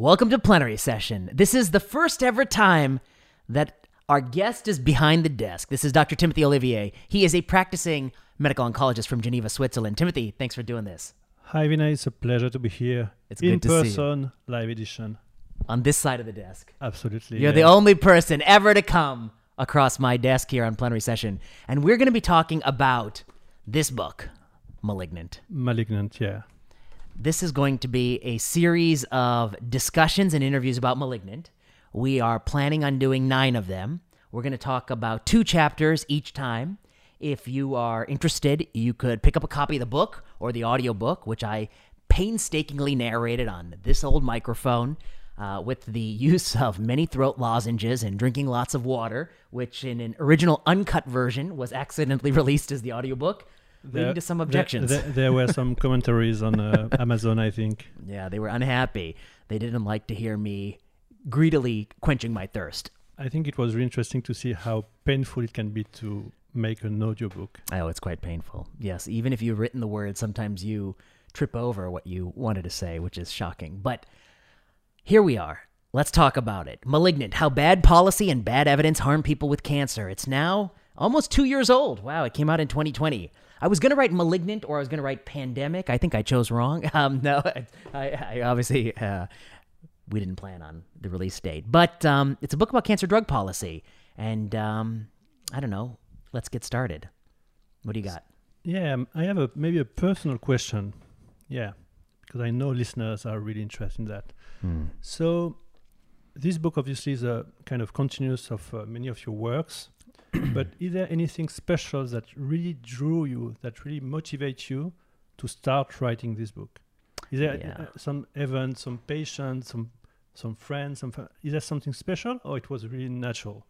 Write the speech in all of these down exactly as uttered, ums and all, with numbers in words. Welcome to Plenary Session. This is the first ever time that our guest is behind the desk. This is Doctor Timothy Olivier. He is a practicing medical oncologist from Geneva, Switzerland. Timothy, thanks for doing this. Hi, Vinay. It's a pleasure to be here. It's good to see you. In person, live edition. On this side of the desk. Absolutely. You're yeah. the only person ever to come across my desk here on Plenary Session. And we're going to be talking about this book, Malignant. Malignant, yeah. This is going to be a series of discussions and interviews about Malignant. We are planning on doing nine of them. We're going to talk about two chapters each time. If you are interested, you could pick up a copy of the book or the audiobook, which I painstakingly narrated on this old microphone uh, with the use of many throat lozenges and drinking lots of water, which in an original uncut version was accidentally released as the audiobook. There, leading to some objections. There, there, there were some commentaries on uh, Amazon, I think. Yeah, they were unhappy. They didn't like to hear me greedily quenching my thirst. I think it was really interesting to see how painful it can be to make an audiobook. Oh, it's quite painful. Yes, even if you've written the words, sometimes you trip over what you wanted to say, which is shocking. But here we are. Let's talk about it. Malignant, how bad policy and bad evidence harm people with cancer. It's now almost two years old. Wow, it came out in twenty twenty. I was going to write Malignant or I was going to write Pandemic. I think I chose wrong. Um, no, I, I obviously, uh, we didn't plan on the release date. But um, it's a book about cancer drug policy. And um, I don't know, let's get started. What do you got? Yeah, I have a maybe a personal question. Yeah, because I know listeners are really interested in that. Hmm. So this book obviously is a kind of continuous of uh, many of your works. But is there anything special that really drew you, that really motivates you to start writing this book? Is there yeah. a, some event, some patient, some some friends? Some fa- is there something special, or it was really natural?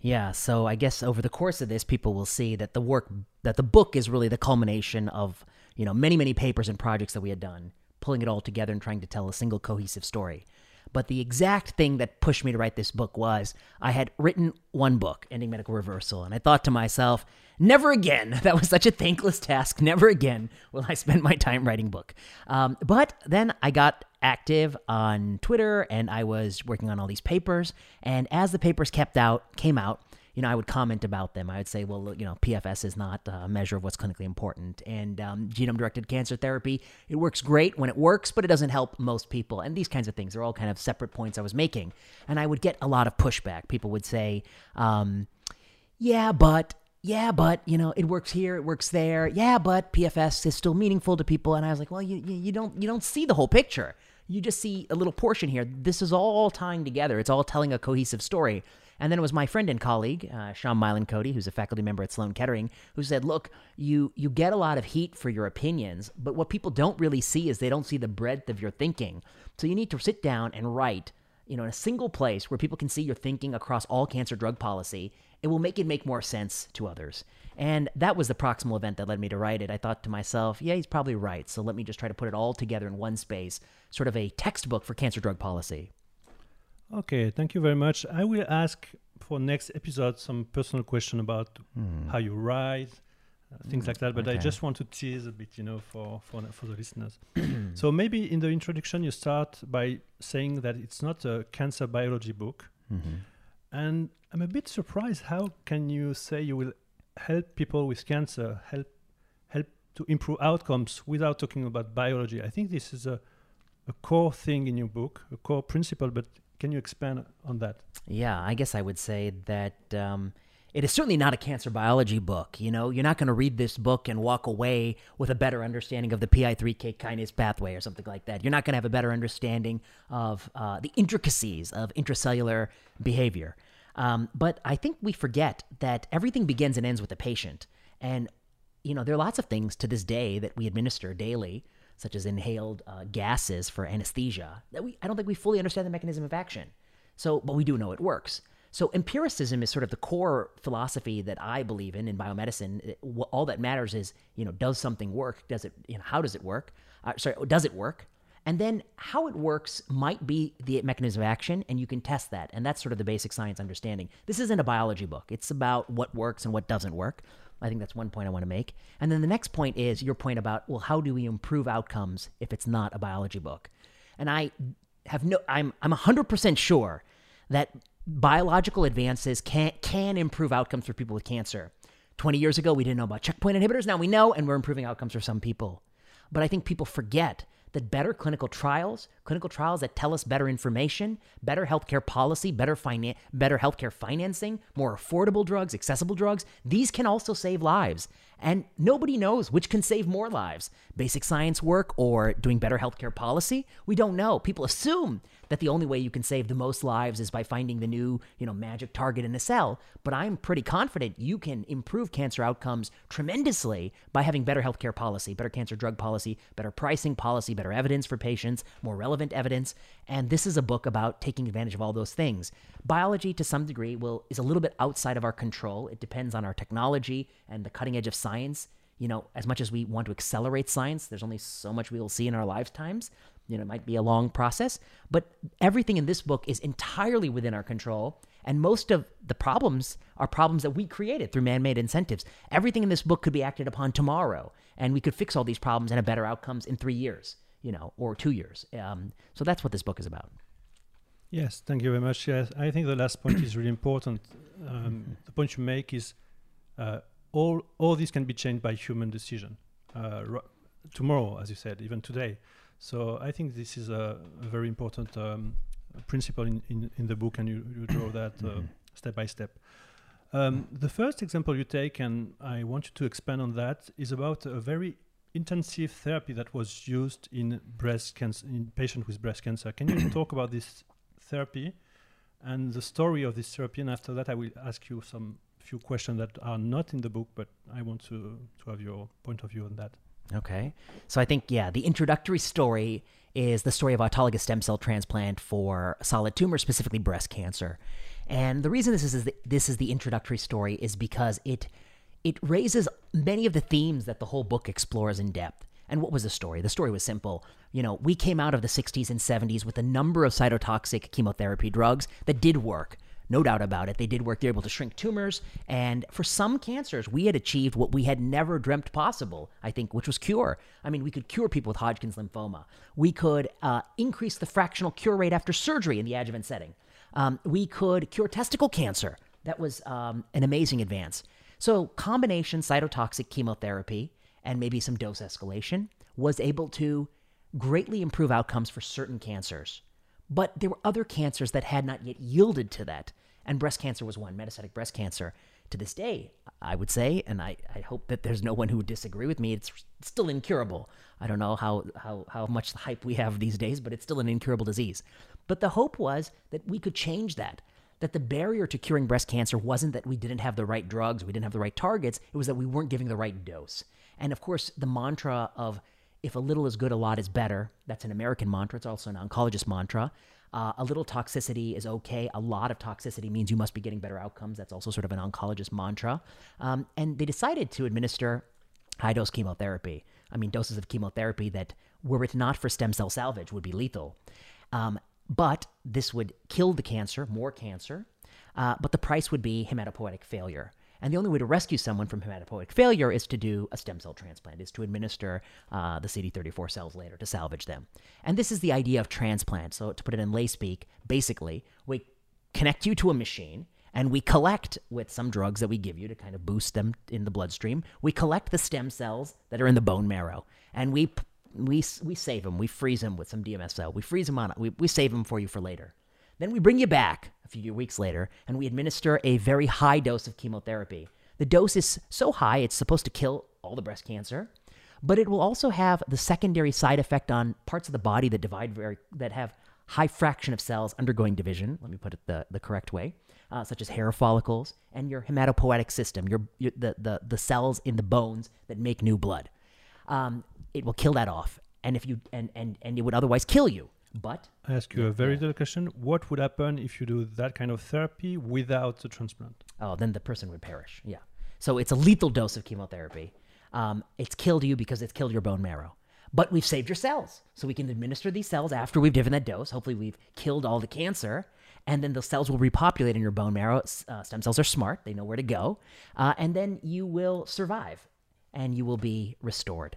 Yeah. So I guess over the course of this, people will see that the work, that the book is really the culmination of you know many many papers and projects that we had done, pulling it all together and trying to tell a single cohesive story. But the exact thing that pushed me to write this book was I had written one book, Ending Medical Reversal, and I thought to myself, never again. That was such a thankless task. Never again will I spend my time writing book. Um, but then I got active on Twitter, and I was working on all these papers. And as the papers kept out, came out, you know, I would comment about them. I would say, well, you know, P F S is not a measure of what's clinically important. And um, genome-directed cancer therapy, it works great when it works, but it doesn't help most people. And these kinds of things are all kind of separate points I was making. And I would get a lot of pushback. People would say, um, yeah, but, yeah, but, you know, it works here, it works there. Yeah, but P F S is still meaningful to people. And I was like, well, you you don't you don't see the whole picture. You just see a little portion here. This is all tying together. It's all telling a cohesive story. And then it was my friend and colleague, uh, Sean Mylan Cody, who's a faculty member at Sloan Kettering, who said, look, you you get a lot of heat for your opinions, but what people don't really see is they don't see the breadth of your thinking. So you need to sit down and write, you know, in a single place where people can see your thinking across all cancer drug policy. It will make it make more sense to others. And that was the proximal event that led me to write it. I thought to myself, yeah, he's probably right. So let me just try to put it all together in one space, sort of a textbook for cancer drug policy. Okay, thank you very much. I will ask for next episode some personal question about mm. how you write, uh, things mm, like that. But okay. I just want to tease a bit, you know, for for, for the listeners. So maybe in the introduction, you start by saying that it's not a cancer biology book. Mm-hmm. And I'm a bit surprised. How can you say you will help people with cancer, help help to improve outcomes without talking about biology? I think this is a, a core thing in your book, a core principle, but can you expand on that? Yeah, I guess I would say that um, it is certainly not a cancer biology book. You know, you're not going to read this book and walk away with a better understanding of the P I three K kinase pathway or something like that. You're not going to have a better understanding of uh, the intricacies of intracellular behavior. Um, but I think we forget that everything begins and ends with the patient. And, you know, there are lots of things to this day that we administer daily, such as inhaled uh, gases for anesthesia, that we I don't think we fully understand the mechanism of action. So, but we do know it works. So empiricism is sort of the core philosophy that I believe in in biomedicine. It, w- all that matters is, you know, does something work? Does it, you know, how does it work? Uh, sorry, does it work? And then how it works might be the mechanism of action, and you can test that. And that's sort of the basic science understanding. This isn't a biology book. It's about what works and what doesn't work. I think that's one point I want to make. And then the next point is your point about, well, how do we improve outcomes if it's not a biology book? And I have no, I'm I'm one hundred percent sure that biological advances can can improve outcomes for people with cancer. twenty years ago, we didn't know about checkpoint inhibitors. Now we know, and we're improving outcomes for some people. But I think people forget that better clinical trials, clinical trials that tell us better information, better healthcare policy, better finan- better healthcare financing, more affordable drugs, accessible drugs, these can also save lives. And nobody knows which can save more lives, basic science work or doing better healthcare policy. We don't know. People assume that the only way you can save the most lives is by finding the new, you know, magic target in a cell. But I'm pretty confident you can improve cancer outcomes tremendously by having better healthcare policy, better cancer drug policy, better pricing policy, better evidence for patients, more relevant evidence. And this is a book about taking advantage of all those things. Biology, to some degree, will is a little bit outside of our control. It depends on our technology and the cutting edge of science. You know, as much as we want to accelerate science, there's only so much we will see in our lifetimes. You know, it might be a long process, but everything in this book is entirely within our control. And most of the problems are problems that we created through man-made incentives. Everything in this book could be acted upon tomorrow, and we could fix all these problems and have better outcomes in three years, you know, or two years. Um, so that's what this book is about. Yes, thank you very much. Yes, I think the last point is really important. Um, the point you make is uh, all all this can be changed by human decision uh, r- tomorrow, as you said, even today. So I think this is a, a very important um, principle in, in, in the book, and you, you draw that uh, mm-hmm. step by step. Um, the first example you take, and I want you to expand on that, is about a very intensive therapy that was used in breast cancer, in patients with breast cancer. Can you talk about this therapy and the story of this therapy? And after that, I will ask you some few questions that are not in the book, but I want to, to have your point of view on that. Okay. So I think, yeah, the introductory story is the story of autologous stem cell transplant for solid tumor, specifically breast cancer. And the reason this is, is that this is the introductory story is because it it raises many of the themes that the whole book explores in depth. And what was the story? The story was simple. You know, we came out of the sixties and seventies with a number of cytotoxic chemotherapy drugs that did work. No doubt about it. They did work. They were able to shrink tumors. And for some cancers, we had achieved what we had never dreamt possible, I think, which was cure. I mean, we could cure people with Hodgkin's lymphoma. We could uh, increase the fractional cure rate after surgery in the adjuvant setting. Um, we could cure testicle cancer. That was um, an amazing advance. So combination cytotoxic chemotherapy and maybe some dose escalation was able to greatly improve outcomes for certain cancers. But there were other cancers that had not yet yielded to that. And breast cancer was one, metastatic breast cancer. To this day, I would say, and I, I hope that there's no one who would disagree with me, it's still incurable. I don't know how, how, how much hype we have these days, but it's still an incurable disease. But the hope was that we could change that, that the barrier to curing breast cancer wasn't that we didn't have the right drugs, we didn't have the right targets, it was that we weren't giving the right dose. And of course, the mantra of if a little is good, a lot is better. That's an American mantra. It's also an oncologist mantra. Uh, a little toxicity is okay. A lot of toxicity means you must be getting better outcomes. That's also sort of an oncologist mantra. Um, and they decided to administer high-dose chemotherapy. I mean, doses of chemotherapy that, were it not for stem cell salvage, would be lethal. Um, but this would kill the cancer, more cancer. Uh, but the price would be hematopoietic failure. And the only way to rescue someone from hematopoietic failure is to do a stem cell transplant, is to administer uh, the C D thirty-four cells later to salvage them. And this is the idea of transplant. So to put it in lay speak, basically, we connect you to a machine and we collect, with some drugs that we give you to kind of boost them in the bloodstream, we collect the stem cells that are in the bone marrow and we we we save them, we freeze them with some D M S O, we freeze them on, we, we save them for you for later. Then we bring you back a few weeks later, and we administer a very high dose of chemotherapy. The dose is so high, it's supposed to kill all the breast cancer, but it will also have the secondary side effect on parts of the body that divide very, that have high fraction of cells undergoing division, let me put it the, the correct way, uh, such as hair follicles and your hematopoietic system, your, your the, the, the cells in the bones that make new blood. Um, it will kill that off, and if you and, and, and it would otherwise kill you. But I ask you yeah, a very yeah. little question. What would happen if you do that kind of therapy without the transplant? Oh, then the person would perish. Yeah. So it's a lethal dose of chemotherapy. Um, it's killed you because it's killed your bone marrow. But we've saved your cells. So we can administer these cells after we've given that dose. Hopefully we've killed all the cancer. And then the cells will repopulate in your bone marrow. Uh, stem cells are smart. They know where to go. Uh, and then you will survive. And you will be restored.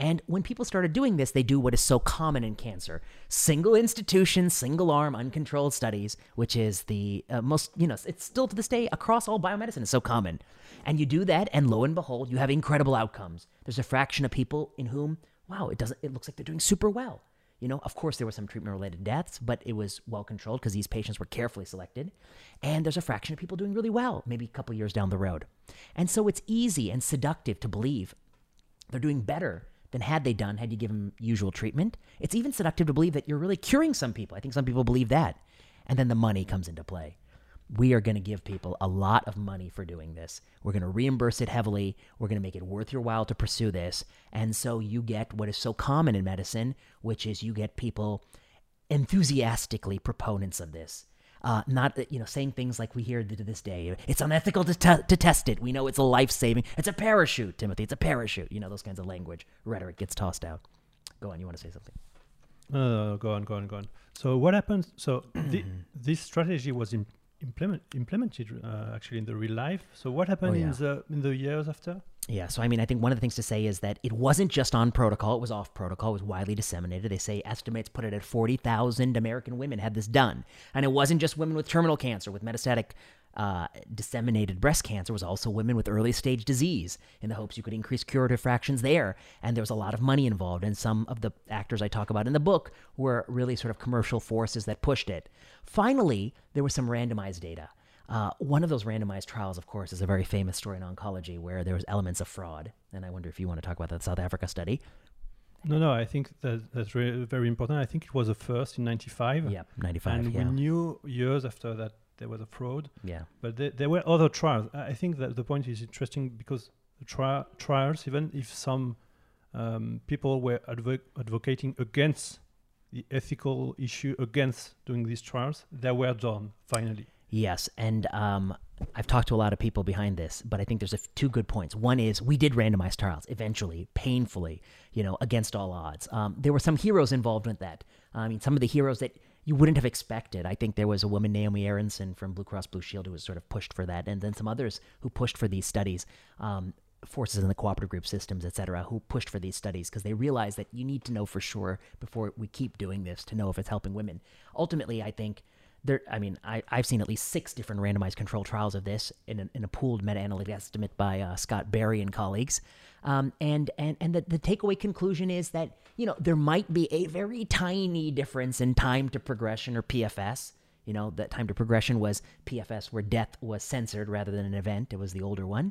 And when people started doing this, they do what is so common in cancer: single institution, single arm, uncontrolled studies, which is the uh, most, you know, it's still to this day across all biomedicine is so common. And you do that, and lo and behold, you have incredible outcomes. There's a fraction of people in whom, wow, it doesn't, it looks like they're doing super well. You know, of course, there were some treatment-related deaths, but it was well-controlled because these patients were carefully selected. And there's a fraction of people doing really well, maybe a couple years down the road. And so it's easy and seductive to believe they're doing better than had they done, had you given them usual treatment. It's even seductive to believe that you're really curing some people. I think some people believe that. And then the money comes into play. We are going to give people a lot of money for doing this. We're going to reimburse it heavily. We're going to make it worth your while to pursue this. And so you get what is so common in medicine, which is you get people enthusiastically proponents of this. Uh, not, you know, saying things like we hear to this day, it's unethical to, te to test it. We know it's a life-saving. It's a parachute, Timothy. It's a parachute. You know, those kinds of language. Rhetoric gets tossed out. Go on. You want to say something? Uh, go on, go on, go on. So what happens? So the, this strategy was in Implement, implemented uh, actually in the real life. So what happened oh, yeah. in the in the years after? Yeah, so I mean, I think one of the things to say is that it wasn't just on protocol, it was off protocol, it was widely disseminated. They say estimates put it at forty thousand American women had this done. And it wasn't just women with terminal cancer, with metastatic uh, disseminated breast cancer, it was also women with early stage disease in the hopes you could increase curative fractions there. And there was a lot of money involved. And some of the actors I talk about in the book were really sort of commercial forces that pushed it. Finally, there was some randomized data. Uh, one of those randomized trials, of course, is a very famous story in oncology where there was elements of fraud. And I wonder if you want to talk about that South Africa study. No, no, I think that, that's very important. I think it was the first in ninety-five. Yeah, ninety-five, and yeah. We knew years after that there was a fraud. Yeah. But there, there were other trials. I think that the point is interesting because the tri trials, even if some um, people were advo advocating against the ethical issue, against doing these trials, they were done finally. Yes, and um, I've talked to a lot of people behind this, but I think there's a f two good points. One is we did randomize trials eventually, painfully, you know, against all odds. Um, there were some heroes involved with that. I mean, some of the heroes that you wouldn't have expected. I think there was a woman, Naomi Aronson from Blue Cross Blue Shield, who was sort of pushed for that, and then some others who pushed for these studies, um, forces in the cooperative group systems, et cetera, who pushed for these studies because they realized that you need to know for sure before we keep doing this to know if it's helping women. Ultimately, I think There, I mean, I, I've seen at least six different randomized control trials of this in a, in a pooled meta-analytic estimate by uh, Scott Berry and colleagues. Um, and and, and the, the takeaway conclusion is that, you know, there might be a very tiny difference in time to progression or P F S. You know, that time to progression was P F S where death was censored rather than an event. It was the older one.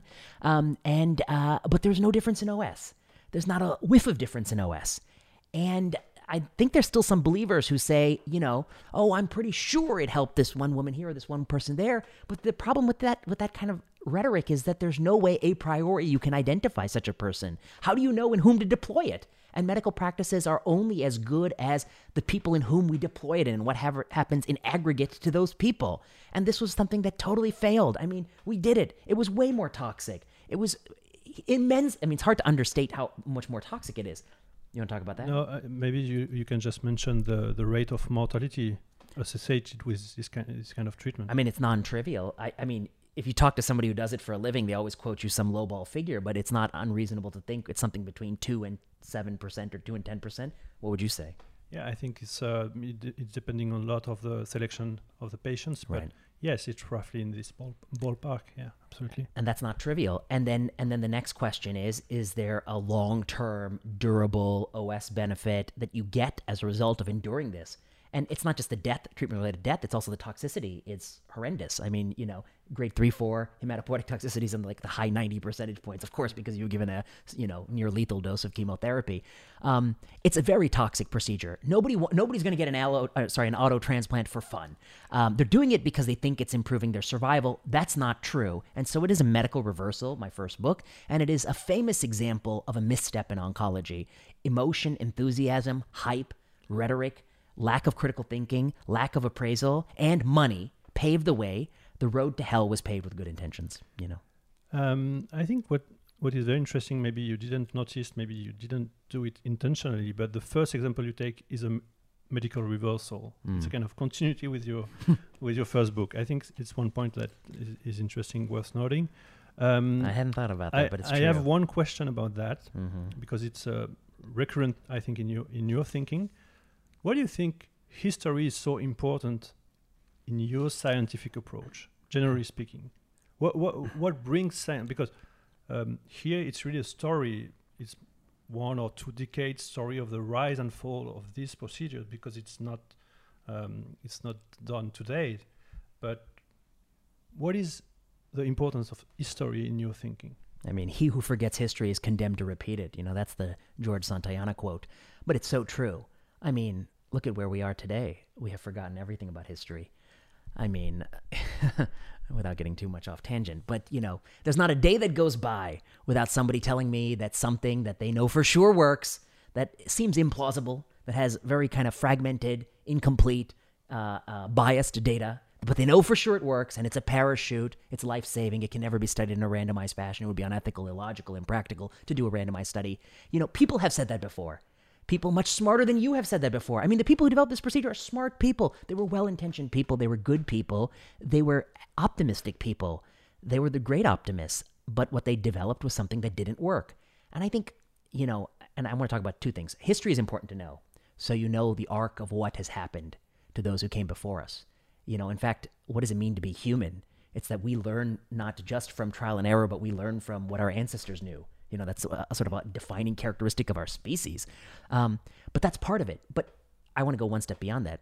Um, and uh, but there's no difference in O S. There's not a whiff of difference in O S. And I think there's still some believers who say, you know, oh, I'm pretty sure it helped this one woman here or this one person there. But the problem with that, with that kind of rhetoric is that there's no way a priori you can identify such a person. How do you know in whom to deploy it? And medical practices are only as good as the people in whom we deploy it and what have, happens in aggregate to those people. And this was something that totally failed. I mean, we did it. It was way more toxic. It was immense. I mean, it's hard to understate how much more toxic it is. You want to talk about that? No, uh, maybe you, you can just mention the, the rate of mortality associated with this kind, this kind of treatment. I mean, it's non-trivial. I, I mean, if you talk to somebody who does it for a living, they always quote you some lowball figure, but it's not unreasonable to think it's something between two and seven percent or two and ten percent. What would you say? Yeah, I think it's, uh, it, it's depending on a lot of the selection of the patients. But right. Yes, it's roughly in this ball, ballpark. Yeah, absolutely. And that's not trivial. And then, and then the next question is, is there a long-term durable O S benefit that you get as a result of enduring this? And it's not just the death, treatment-related death, it's also the toxicity. It's horrendous. I mean, you know, grade three, four hematopoietic toxicity is in like the high ninety percentage points, of course, because you're given a, you know, near lethal dose of chemotherapy. Um, it's a very toxic procedure. Nobody, nobody's going to get an allo, uh, sorry, an auto transplant for fun. Um, they're doing it because they think it's improving their survival. That's not true. And so it is a medical reversal, my first book, and it is a famous example of a misstep in oncology. Emotion, enthusiasm, hype, rhetoric, lack of critical thinking, lack of appraisal, and money paved the way. The road to hell was paved with good intentions, you know. Um, I think what, what is very interesting, maybe you didn't notice, maybe you didn't do it intentionally, but the first example you take is a medical reversal. Mm. It's a kind of continuity with your, with your first book. I think it's one point that is, is interesting, worth noting. Um, I hadn't thought about that, I, but it's I true. I have one question about that, mm-hmm. because it's a recurrent, I think, in your, in your thinking. Why do you think history is so important in your scientific approach, generally speaking? What what, what brings science? Because um, here it's really a story. It's one or two decades story of the rise and fall of this procedure, because it's not um, it's not done today. But what is the importance of history in your thinking? I mean, he who forgets history is condemned to repeat it. You know, that's the George Santayana quote. But it's so true. I mean, look at where we are today. We have forgotten everything about history. I mean, without getting too much off tangent, but, you know, there's not a day that goes by without somebody telling me that something that they know for sure works, that seems implausible, that has very kind of fragmented, incomplete, uh, uh, biased data, but they know for sure it works, and it's a parachute, it's life-saving, it can never be studied in a randomized fashion, it would be unethical, illogical, impractical to do a randomized study. You know, people have said that before. People much smarter than you have said that before. I mean, the people who developed this procedure are smart people. They were well-intentioned people. They were good people. They were optimistic people. They were the great optimists. But what they developed was something that didn't work. And I think, you know, and I want to talk about two things. History is important to know, so you know the arc of what has happened to those who came before us. You know, in fact, what does it mean to be human? It's that we learn not just from trial and error, but we learn from what our ancestors knew. You know, that's a, a sort of a defining characteristic of our species. Um, but that's part of it. But I want to go one step beyond that.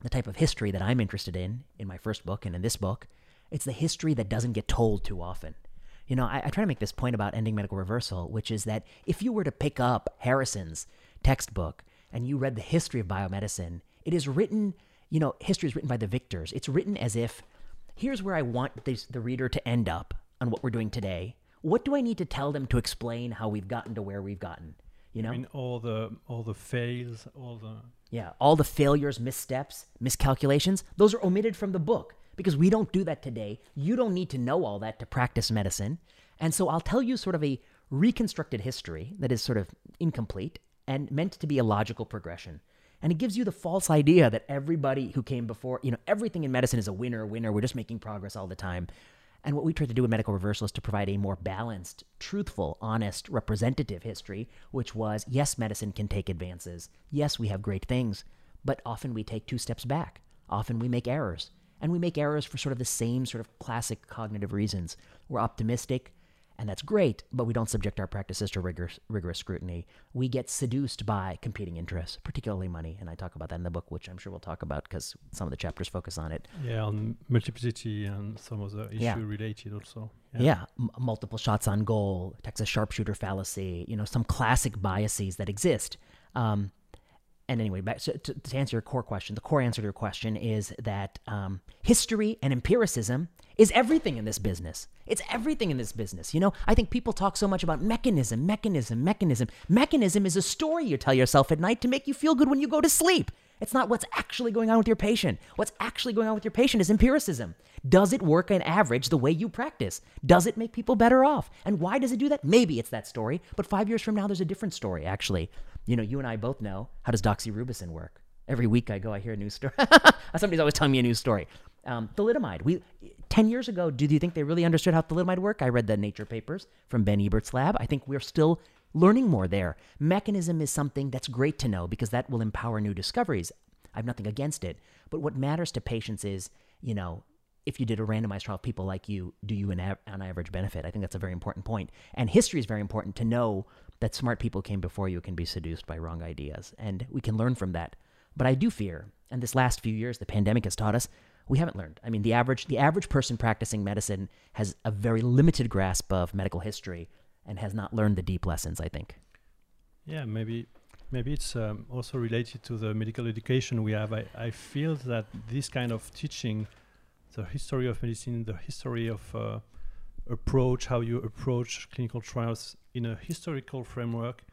The type of history that I'm interested in, in my first book and in this book, it's the history that doesn't get told too often. You know, I, I try to make this point about Ending Medical Reversal, which is that if you were to pick up Harrison's textbook and you read the history of biomedicine, it is written, you know, history is written by the victors. It's written as if, here's where I want this, the reader to end up on what we're doing today. What do I need to tell them to explain how we've gotten to where we've gotten? You know, I mean, all the all the fails, all the yeah, all the failures, missteps, miscalculations. Those are omitted from the book because we don't do that today. You don't need to know all that to practice medicine. And so I'll tell you sort of a reconstructed history that is sort of incomplete and meant to be a logical progression. And it gives you the false idea that everybody who came before, you know, everything in medicine is a winner, winner. We're just making progress all the time. And what we try to do with Medical Reversal is to provide a more balanced, truthful, honest, representative history, which was, yes, medicine can take advances. Yes, we have great things, but often we take two steps back. Often we make errors. And we make errors for sort of the same sort of classic cognitive reasons. We're optimistic, and that's great, but we don't subject our practices to rigorous, rigorous scrutiny. We get seduced by competing interests, particularly money. And I talk about that in the book, which I'm sure we'll talk about because some of the chapters focus on it. Yeah, on multiplicity and some other issue yeah. related also. Yeah, yeah. M- multiple shots on goal, Texas sharpshooter fallacy, you know, some classic biases that exist. Um, and anyway, back to, to, to answer your core question, the core answer to your question is that um, history and empiricism is everything in this business. It's everything in this business. You know, I think people talk so much about mechanism, mechanism, mechanism. Mechanism is a story you tell yourself at night to make you feel good when you go to sleep. It's not what's actually going on with your patient. What's actually going on with your patient is empiricism. Does it work on average the way you practice? Does it make people better off? And why does it do that? Maybe it's that story, but five years from now, there's a different story, actually. You know, you and I both know, how does doxorubicin work? Every week I go, I hear a new story. Somebody's always telling me a new story. Um, thalidomide. We ten years ago, do you think they really understood how thalidomide worked? I read the Nature papers from Ben Ebert's lab. I think we're still learning more there. Mechanism is something that's great to know because that will empower new discoveries. I have nothing against it. But what matters to patients is, you know, if you did a randomized trial of people like you, do you an av- on average benefit? I think that's a very important point. And history is very important to know that smart people came before you can be seduced by wrong ideas. And we can learn from that. But I do fear, and this last few years, the pandemic has taught us, we haven't learned. I mean, the average the average person practicing medicine has a very limited grasp of medical history and has not learned the deep lessons, I think. Yeah, maybe maybe it's um, also related to the medical education we have. I, I feel that this kind of teaching, the history of medicine, the history of uh, approach, how you approach clinical trials in a historical framework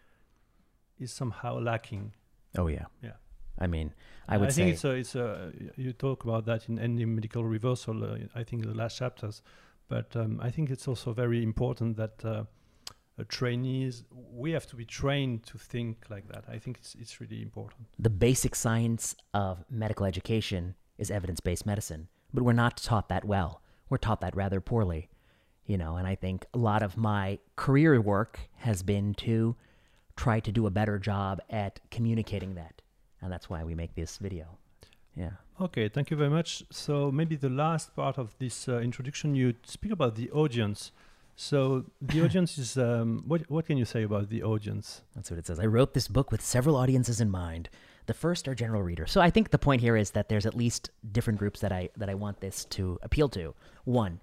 is somehow lacking. Oh, yeah. Yeah. I mean, I would I say... I think it's a, it's a... You talk about that in Ending Medical Reversal, uh, I think in the last chapters, but um, I think it's also very important that uh, trainees, we have to be trained to think like that. I think it's, it's really important. The basic science of medical education is evidence-based medicine, but we're not taught that well. We're taught that rather poorly, you know, and I think a lot of my career work has been to try to do a better job at communicating that. And that's why we make this video. Yeah. Okay, thank you very much. So maybe the last part of this uh, introduction, you speak about the audience. So the audience is, um, what, what can you say about the audience? That's what it says. I wrote this book with several audiences in mind. The first are general readers. So I think the point here is that there's at least different groups that I, that I want this to appeal to. One,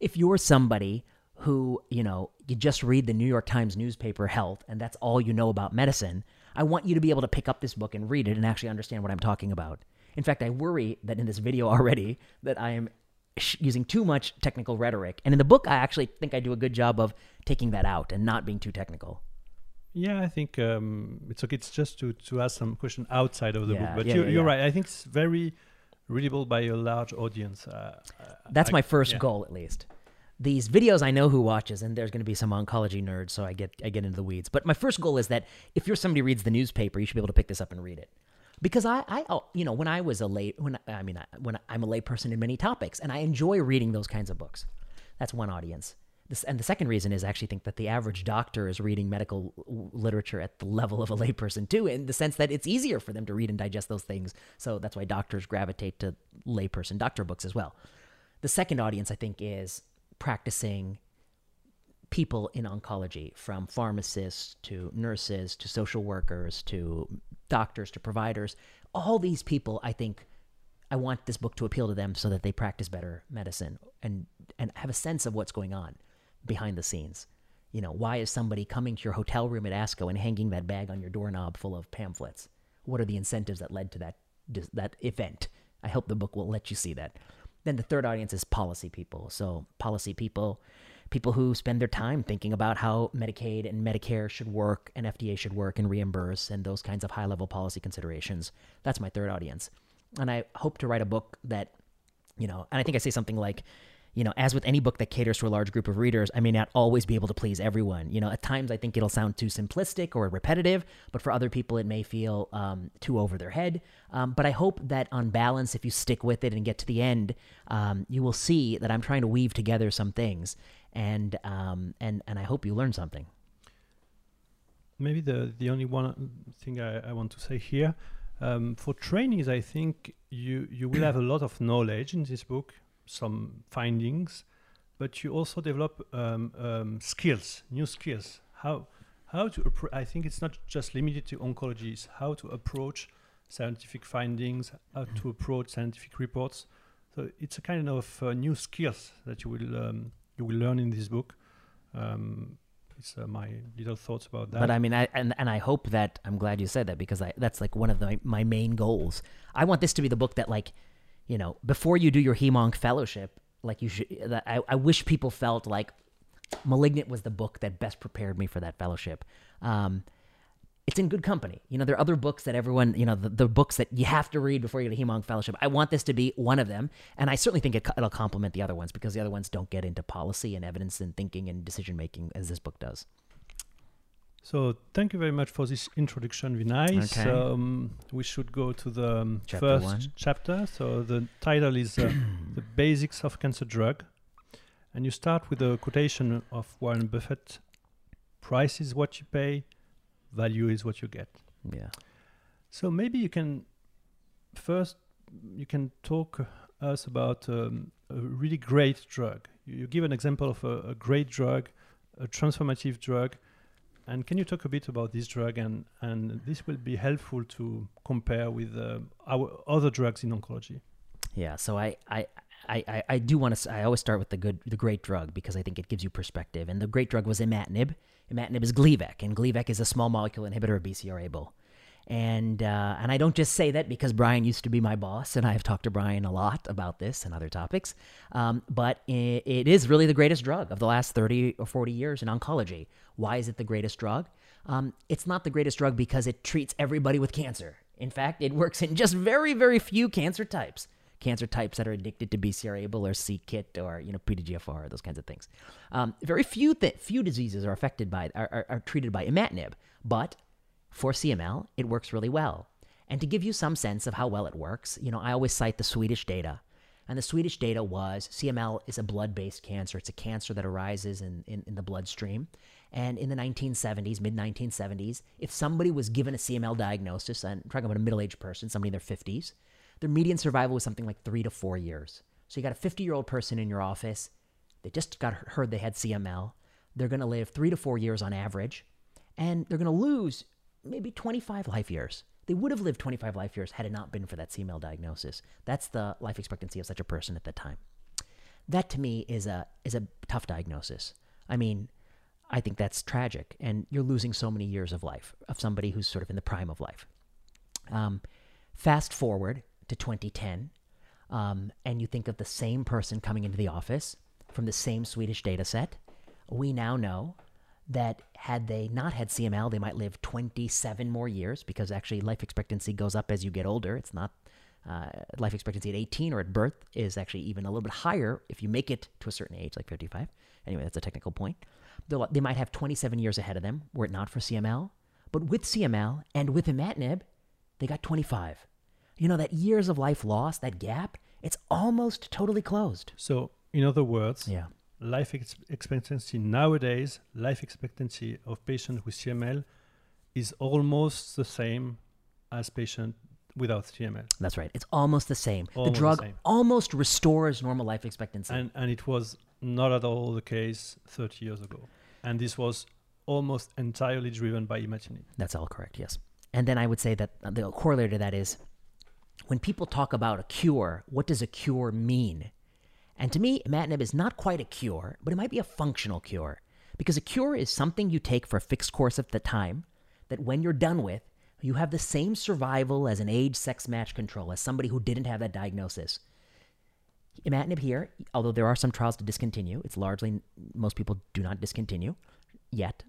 if you're somebody who, you know, you just read the New York Times newspaper Health and that's all you know about medicine, I want you to be able to pick up this book and read it and actually understand what I'm talking about. In fact, I worry that in this video already that I am sh using too much technical rhetoric. And in the book, I actually think I do a good job of taking that out and not being too technical. Yeah, I think um, it's okay. It's just to, to ask some question outside of the yeah, book. But yeah, you're, yeah, you're yeah. right. I think it's very readable by a large audience. Uh, That's I, my first yeah. goal, at least. These videos, I know who watches, and there's going to be some oncology nerds, so I get, I get into the weeds. But my first goal is that if you're somebody who reads the newspaper, you should be able to pick this up and read it. Because I, I, you know, when I was a lay, when I mean, when I'm a lay person in many topics, and I enjoy reading those kinds of books. That's one audience. This, and the second reason is I actually think that the average doctor is reading medical literature at the level of a layperson too, in the sense that it's easier for them to read and digest those things. So that's why doctors gravitate to layperson doctor books as well. The second audience, I think, is practicing people in oncology, from pharmacists to nurses to social workers to doctors to providers. All these people, I think, I want this book to appeal to them so that they practice better medicine and, and have a sense of what's going on behind the scenes. You know, why is somebody coming to your hotel room at ASCO and hanging that bag on your doorknob full of pamphlets? What are the incentives that led to that, that event? I hope the book will let you see that. Then the third audience is policy people. So policy people, people who spend their time thinking about how Medicaid and Medicare should work and F D A should work and reimburse and those kinds of high-level policy considerations. That's my third audience. And I hope to write a book that, you know, and I think I say something like, you know, as with any book that caters to a large group of readers, I may not always be able to please everyone. You know, at times I think it'll sound too simplistic or repetitive, but for other people it may feel um, too over their head. Um, but I hope that on balance, if you stick with it and get to the end, um, you will see that I'm trying to weave together some things, and um, and and I hope you learn something. Maybe the the only one thing I, I want to say here, um, for trainees, I think you you will have a lot of knowledge in this book, some findings, but you also develop um, um, skills, new skills. How, how to? I think it's not just limited to oncology. It's how to approach scientific findings, how to approach scientific reports. So it's a kind of uh, new skills that you will um, you will learn in this book. Um, it's uh, my little thoughts about that. But I mean, I, and and I hope that I'm glad you said that, because I, that's like one of the, my main goals. I want this to be the book that, like, you know, before you do your HemOnc fellowship, like you should, I, I wish people felt like Malignant was the book that best prepared me for that fellowship. Um, it's in good company. You know, there are other books that everyone, you know, the, the books that you have to read before you get a HemOnc fellowship. I want this to be one of them. And I certainly think it, it'll complement the other ones, because the other ones don't get into policy and evidence and thinking and decision-making as this book does. So thank you very much for this introduction, Vinay. Okay. So, um, we should go to the um, chapter first one. chapter. So the title is uh, The Basics of Cancer Drug. And you start with a quotation of Warren Buffett: price is what you pay, value is what you get. Yeah. So maybe you can first, you can talk us about um, a really great drug. You, you give an example of a, a great drug, a transformative drug. And can you talk a bit about this drug? And, and this will be helpful to compare with uh, our other drugs in oncology. Yeah, so I, I, I, I do want to, I always start with the good, the great drug, because I think it gives you perspective. And the great drug was imatinib. Imatinib is Gleevec, and Gleevec is a small molecule inhibitor of B C R A B L. And, uh, and I don't just say that because Brian used to be my boss, and I've talked to Brian a lot about this and other topics. Um, but it, it is really the greatest drug of the last thirty or forty years in oncology. Why is it the greatest drug? Um, it's not the greatest drug because it treats everybody with cancer. In fact, it works in just very, very few cancer types. Cancer types that are addicted to B C R A B L or C KIT or, you know, P D G F R, those kinds of things. Um, very few, th few diseases are affected by, are, are, are treated by imatinib, but for C M L, it works really well. And to give you some sense of how well it works, you know, I always cite the Swedish data. And the Swedish data was C M L is a blood-based cancer. It's a cancer that arises in, in, in the bloodstream. And in the nineteen seventies, mid nineteen seventies, if somebody was given a C M L diagnosis, and I'm talking about a middle-aged person, somebody in their fifties, their median survival was something like three to four years. So you got a fifty-year-old person in your office. They just got heard they had C M L. They're going to live three to four years on average, and they're going to lose maybe twenty-five life years. They would have lived twenty-five life years had it not been for that C M L diagnosis. That's the life expectancy of such a person at that time. That to me is a is a tough diagnosis. I mean, I think that's tragic, and you're losing so many years of life of somebody who's sort of in the prime of life. Um, fast forward to twenty ten, um, and you think of the same person coming into the office from the same Swedish data set. We now know that had they not had C M L, they might live twenty-seven more years, because actually life expectancy goes up as you get older. It's not uh, life expectancy at eighteen or at birth is actually even a little bit higher if you make it to a certain age, like fifty-five. Anyway, that's a technical point. They'll, they might have twenty-seven years ahead of them were it not for C M L. But with C M L and with imatinib, they got twenty-five. You know, that years of life loss, that gap, it's almost totally closed. So in other words, yeah. Life ex expectancy nowadays, life expectancy of patients with C M L is almost the same as patients without C M L. That's right. It's almost the same. Almost the drug the same. almost restores normal life expectancy. And, and it was not at all the case thirty years ago. And this was almost entirely driven by imatinib. That's all correct, yes. And then I would say that the corollary to that is when people talk about a cure, what does a cure mean? And to me, imatinib is not quite a cure, but it might be a functional cure. Because a cure is something you take for a fixed course of the time that when you're done with, you have the same survival as an age-sex match control, as somebody who didn't have that diagnosis. Imatinib here, although there are some trials to discontinue, it's largely, most people do not discontinue yet.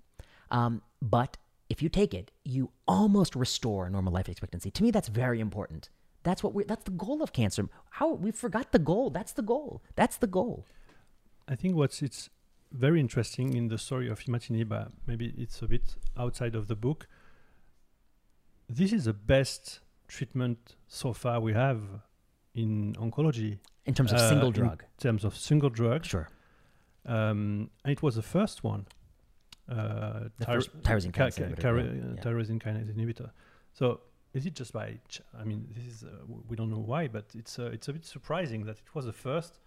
Um, but if you take it, you almost restore normal life expectancy. To me, that's very important. That's what we that's the goal of cancer. How we forgot the goal. That's the goal. That's the goal. I think what's it's very interesting in the story of imatinib, maybe it's a bit outside of the book. This is the best treatment so far we have in oncology. In terms of uh, single drug. In terms of single drug. Sure. Um, and it was the first one. Uh, the first tyrosine kinase inhibitor. Tyro yeah. Tyrosine kinase inhibitor. So is it just by, ch I mean, this is, uh, we don't know why, but it's, uh, it's a bit surprising that it was the first,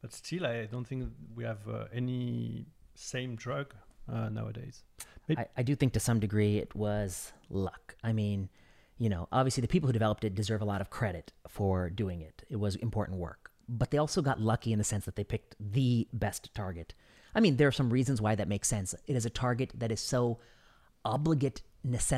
but still, I don't think we have uh, any same drug uh, nowadays. I, I do think to some degree it was luck. I mean, you know, obviously the people who developed it deserve a lot of credit for doing it. It was important work, but they also got lucky in the sense that they picked the best target. I mean, there are some reasons why that makes sense. It is a target that is so obligate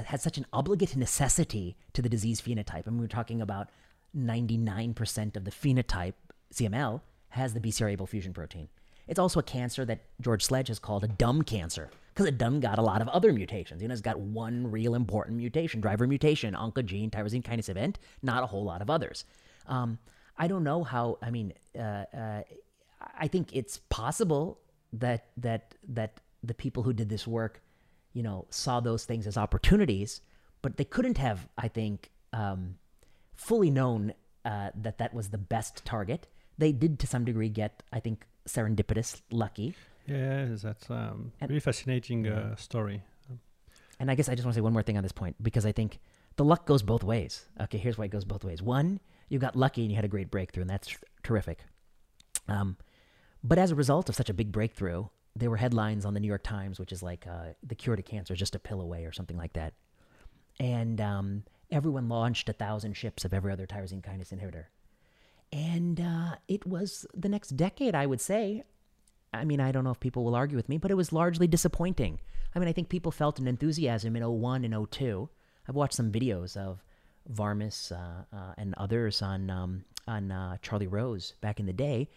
has such an obligate necessity to the disease phenotype. And we were talking about ninety-nine percent of the phenotype, C M L, has the B C R A B L fusion protein. It's also a cancer that George Sledge has called a dumb cancer because it done got a lot of other mutations. You know, it's got one real important mutation, driver mutation, oncogene, tyrosine kinase event, not a whole lot of others. Um, I don't know how, I mean, uh, uh, I think it's possible that, that, that the people who did this work you know, saw those things as opportunities, but they couldn't have, I think, um, fully known uh, that that was the best target. They did, to some degree, get, I think, serendipitous, lucky. Yeah, that's um, a really fascinating yeah. uh, story. And I guess I just want to say one more thing on this point, because I think the luck goes both ways. Okay, here's why it goes both ways. One, you got lucky and you had a great breakthrough, and that's terrific. Um, but as a result of such a big breakthrough, there were headlines on the New York Times, which is like uh, the cure to cancer is just a pill away or something like that. And um, everyone launched a thousand ships of every other tyrosine kinase inhibitor. And uh, it was the next decade, I would say. I mean, I don't know if people will argue with me, but it was largely disappointing. I mean, I think people felt an enthusiasm in oh one and oh two. I've watched some videos of Varmus uh, uh, and others on, um, on uh, Charlie Rose back in the day.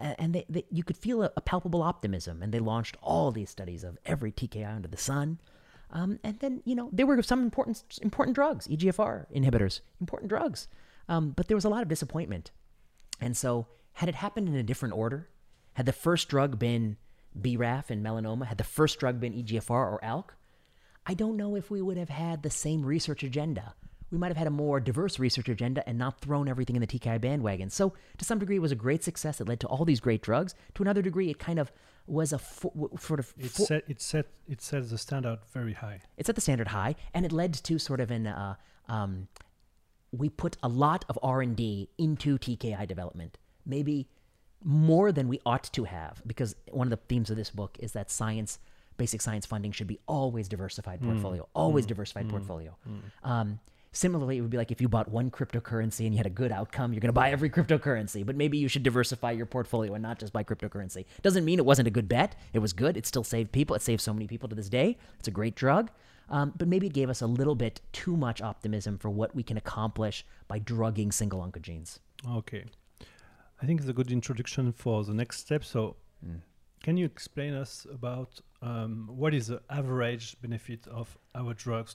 And they, they, you could feel a, a palpable optimism. And they launched all these studies of every T K I under the sun. Um, and then, you know, there were some important, important drugs, E G F R inhibitors, important drugs. Um, but there was a lot of disappointment. And so had it happened in a different order, had the first drug been B R A F in melanoma, had the first drug been E G F R or ALK, I don't know if we would have had the same research agenda we might have had a more diverse research agenda and not thrown everything in the T K I bandwagon. So to some degree, it was a great success that led to all these great drugs. To another degree, it kind of was a sort of... It set, it, set, it set the standard very high. It set the standard high, and it led to sort of an... Uh, um, we put a lot of R and D into T K I development, maybe more than we ought to have, because one of the themes of this book is that science... basic science funding should be always diversified portfolio, mm, always mm, diversified mm, portfolio. Mm. Um, similarly, it would be like if you bought one cryptocurrency and you had a good outcome, you're going to buy every cryptocurrency, but maybe you should diversify your portfolio and not just buy cryptocurrency. Doesn't mean it wasn't a good bet. It was good. It still saved people. It saved so many people to this day. It's a great drug. Um, but maybe it gave us a little bit too much optimism for what we can accomplish by drugging single oncogenes. Okay. I think it's a good introduction for the next step. So mm. can you explain us about Um, what is the average benefit of our drugs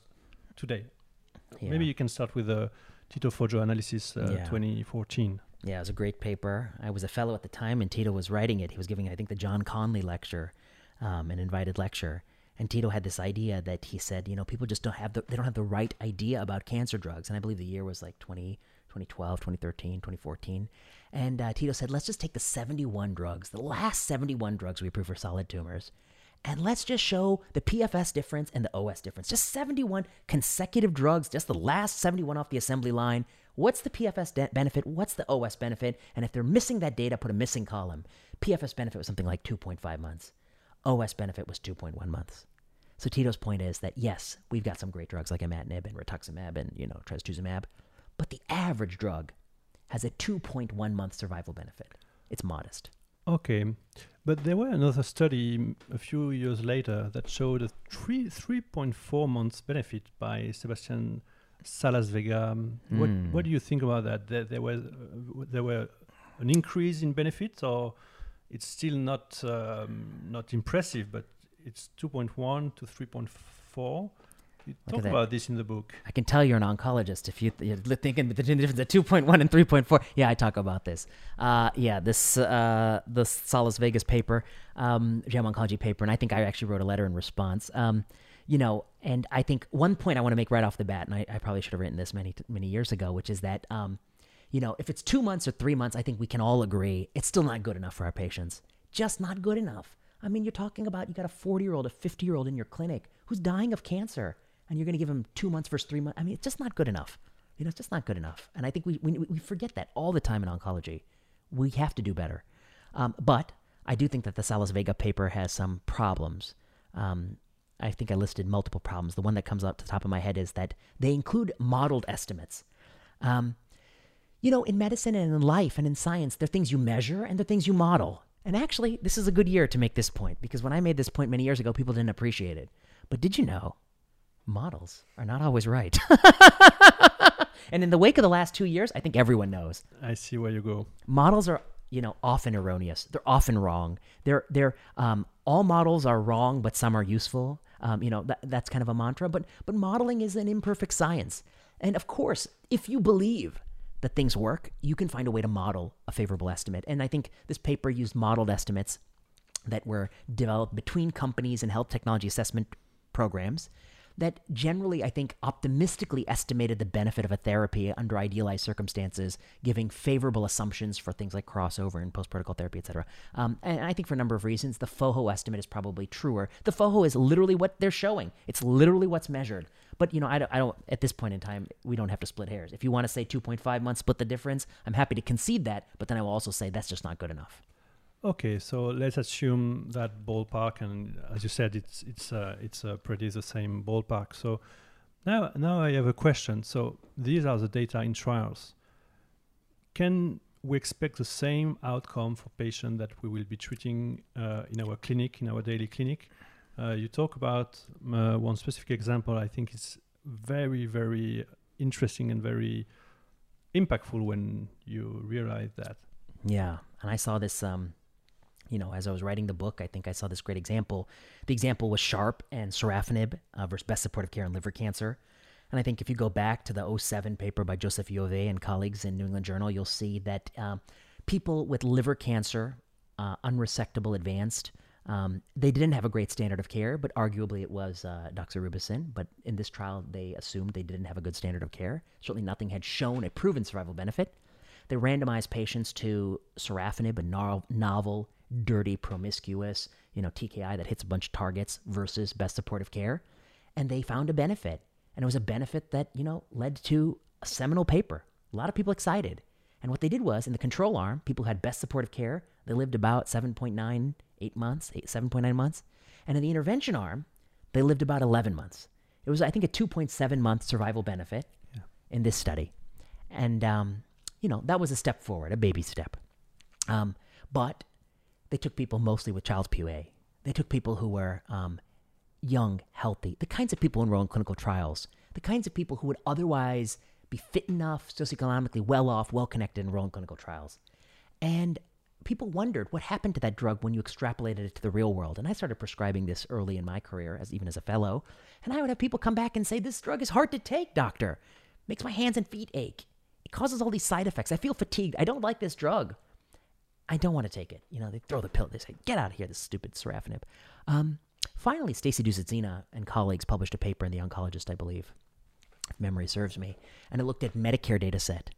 today? Yeah. Maybe you can start with the Tito Foggio analysis, uh, yeah. twenty fourteen. Yeah, it was a great paper. I was a fellow at the time, and Tito was writing it. He was giving, I think, the John Conley lecture, um, an invited lecture. And Tito had this idea that he said, you know, people just don't have the, they don't have the right idea about cancer drugs. And I believe the year was like twenty twelve, twenty thirteen, twenty fourteen. And uh, Tito said, let's just take the seventy-one drugs, the last seventy-one drugs we approved for solid tumors, and let's just show the P F S difference and the O S difference. Just seventy-one consecutive drugs, just the last seventy-one off the assembly line. What's the P F S benefit? What's the O S benefit? And if they're missing that data, put a missing column. P F S benefit was something like two point five months. O S benefit was two point one months. So Tito's point is that, yes, we've got some great drugs like imatinib and rituximab and, you know, trastuzumab, but the average drug has a two point one month survival benefit. It's modest. Okay, but there were another study a few years later that showed a three three point four months benefit by Sebastian Salas Vega. Mm. What what do you think about that? There, there was uh, there were an increase in benefits, or it's still not um, not impressive, but it's two point one to three point four. You Look talk about this in the book. I can tell you're an oncologist if you th you're thinking between the difference of two point one and three point four. Yeah, I talk about this. Uh, yeah, this uh, the Salas Vegas paper, um, G M Oncology paper, and I think I actually wrote a letter in response. Um, you know, and I think one point I want to make right off the bat, and I, I probably should have written this many many years ago, which is that um, you know, if it's two months or three months, I think we can all agree it's still not good enough for our patients. Just not good enough. I mean, you're talking about you got a forty-year-old, a fifty-year-old in your clinic who's dying of cancer, and you're going to give them two months versus three months. I mean, it's just not good enough. You know, it's just not good enough. And I think we we, we forget that all the time in oncology. We have to do better. Um, but I do think that the Salas Vega paper has some problems. Um, I think I listed multiple problems. The one that comes up to the top of my head is that they include modeled estimates. Um, you know, in medicine and in life and in science, there are things you measure and there are things you model. And actually, this is a good year to make this point, because when I made this point many years ago, people didn't appreciate it. But did you know models are not always right? And in the wake of the last two years, I think everyone knows. I see where you go. Models are, you know, often erroneous. They're often wrong. They're, they're, um, all models are wrong, but some are useful. Um, you know, that, that's kind of a mantra, but, but modeling is an imperfect science. And of course, if you believe that things work, you can find a way to model a favorable estimate. And I think this paper used modeled estimates that were developed between companies and health technology assessment programs that generally, I think, optimistically estimated the benefit of a therapy under idealized circumstances, giving favorable assumptions for things like crossover and post-protocol therapy, et cetera. Um, and I think for a number of reasons, the FOHO estimate is probably truer. The FOHO is literally what they're showing. It's literally what's measured. But, you know, I don't, I don't at this point in time, we don't have to split hairs. If you want to say two point five months, split the difference, I'm happy to concede that, but then I will also say that's just not good enough. Okay, so let's assume that ballpark, and as you said, it's it's uh, it's uh, pretty the same ballpark. So now now I have a question. So these are the data in trials. Can we expect the same outcome for patients that we will be treating uh, in our clinic, in our daily clinic? Uh, you talk about uh, one specific example. I think it's very very interesting and very impactful when you realize that. Yeah, and I saw this. Um You know, as I was writing the book, I think I saw this great example. The example was Sharp and sorafenib uh, versus best supportive care in liver cancer. And I think if you go back to the oh seven paper by Joseph Iove and colleagues in New England Journal, you'll see that um, people with liver cancer, uh, unresectable advanced, Um, they didn't have a great standard of care, but arguably it was uh, doxorubicin. But in this trial, they assumed they didn't have a good standard of care. Certainly nothing had shown a proven survival benefit. They randomized patients to sorafenib, a no novel, dirty, promiscuous, you know, T K I that hits a bunch of targets versus best supportive care. And they found a benefit. And it was a benefit that, you know, led to a seminal paper. A lot of people excited. And what they did was, in the control arm, people who had best supportive care, they lived about seven point nine, eight months, seven point nine months. And in the intervention arm, they lived about eleven months. It was, I think, a two point seven month survival benefit yeah. in this study. And, um, you know, that was a step forward, a baby step. Um, but they took people mostly with child's P U A. They took people who were um, young, healthy, the kinds of people enrolled in clinical trials, the kinds of people who would otherwise be fit enough, socioeconomically well off, well connected, and enroll in clinical trials. And people wondered what happened to that drug when you extrapolated it to the real world. And I started prescribing this early in my career, as even as a fellow. And I would have people come back and say, "This drug is hard to take, doctor. It makes my hands and feet ache. It causes all these side effects. I feel fatigued. I don't like this drug. I don't want to take it." You know, they throw the pill. They say, "Get out of here, this stupid sorafenib." Um, finally, Stacey Dusitzina and colleagues published a paper in The Oncologist, I believe, if memory serves me, and it looked at Medicare data set.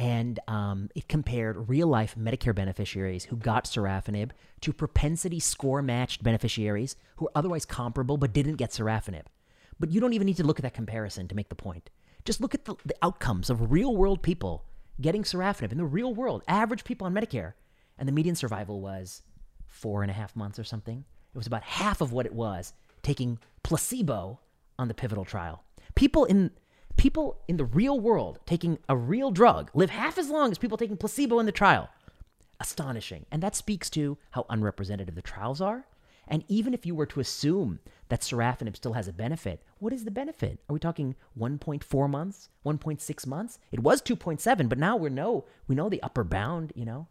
And um, it compared real-life Medicare beneficiaries who got sorafenib to propensity score-matched beneficiaries who were otherwise comparable but didn't get sorafenib. But you don't even need to look at that comparison to make the point. Just look at the, the outcomes of real-world people getting sorafenib in the real world, average people on Medicare. And the median survival was four and a half months or something. It was about half of what it was taking placebo on the pivotal trial. People in... People in the real world taking a real drug live half as long as people taking placebo in the trial. Astonishing. And that speaks to how unrepresentative the trials are. And even if you were to assume that sorafenib still has a benefit, what is the benefit? Are we talking one point four months, one point six months? It was two point seven, but now we know, we know the upper bound, you know.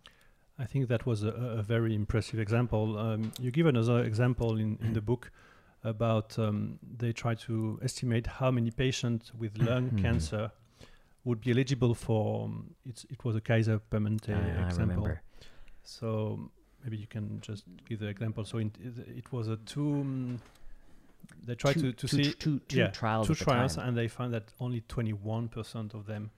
I think that was a, a very impressive example. Um, you give another example in, in the book about um, they try to estimate how many patients with lung mm-hmm. cancer would be eligible for, um, it's, it was a Kaiser Permanente uh, example. I remember. So maybe you can just give the example. So in, it was a two, um, they tried two, to, to two, see two, two, yeah, two trials, two trials the and they found that only twenty-one percent of them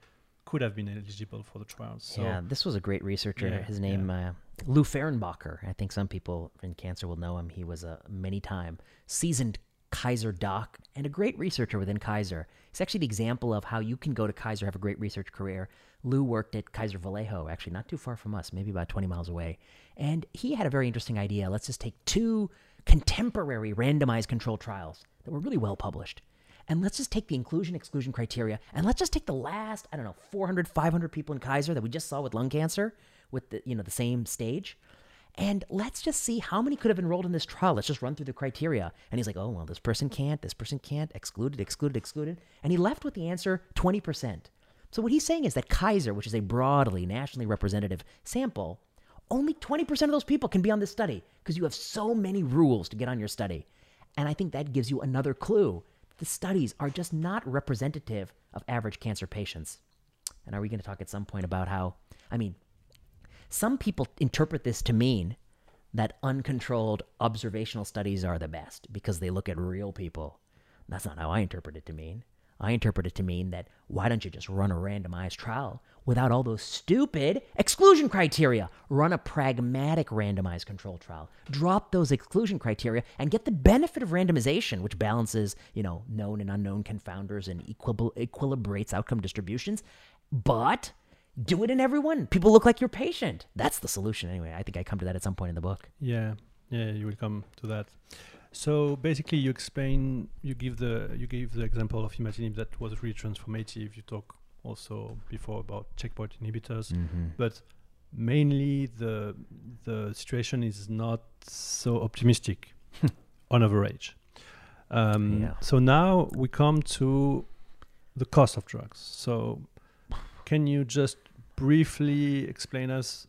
could have been eligible for the trials. So yeah, this was a great researcher. Yeah, His name, yeah. uh, Lou Fehrenbacher. I think some people in cancer will know him. He was a many-time seasoned Kaiser doc and a great researcher within Kaiser. It's actually the example of how you can go to Kaiser, have a great research career. Lou worked at Kaiser Vallejo, actually not too far from us, maybe about twenty miles away. And he had a very interesting idea. Let's just take two contemporary randomized controlled trials that were really well published. And let's just take the inclusion-exclusion criteria, and let's just take the last, I don't know, four hundred, five hundred people in Kaiser that we just saw with lung cancer, with the, you know, the same stage, and let's just see how many could have enrolled in this trial. Let's just run through the criteria. And he's like, oh, well, this person can't, this person can't, excluded, excluded, excluded. And he left with the answer twenty percent. So what he's saying is that Kaiser, which is a broadly nationally representative sample, only twenty percent of those people can be on this study because you have so many rules to get on your study. And I think that gives you another clue. The studies are just not representative of average cancer patients. And are we going to talk at some point about how, I mean, some people interpret this to mean that uncontrolled observational studies are the best because they look at real people. That's not how I interpret it to mean. I interpret it to mean that why don't you just run a randomized trial without all those stupid exclusion criteria? Run a pragmatic randomized control trial. Drop those exclusion criteria and get the benefit of randomization, which balances, you know, known and unknown confounders and equib- equilibrates outcome distributions. But do it in everyone. People look like your patient. That's the solution anyway. I think I come to that at some point in the book. Yeah, yeah, you will come to that. So basically, you explain, you give the you gave the example of imatinib that was really transformative. You talk also before about checkpoint inhibitors, mm-hmm. but mainly the the situation is not so optimistic on average. Um, yeah. So now we come to the cost of drugs. So can you just briefly explain us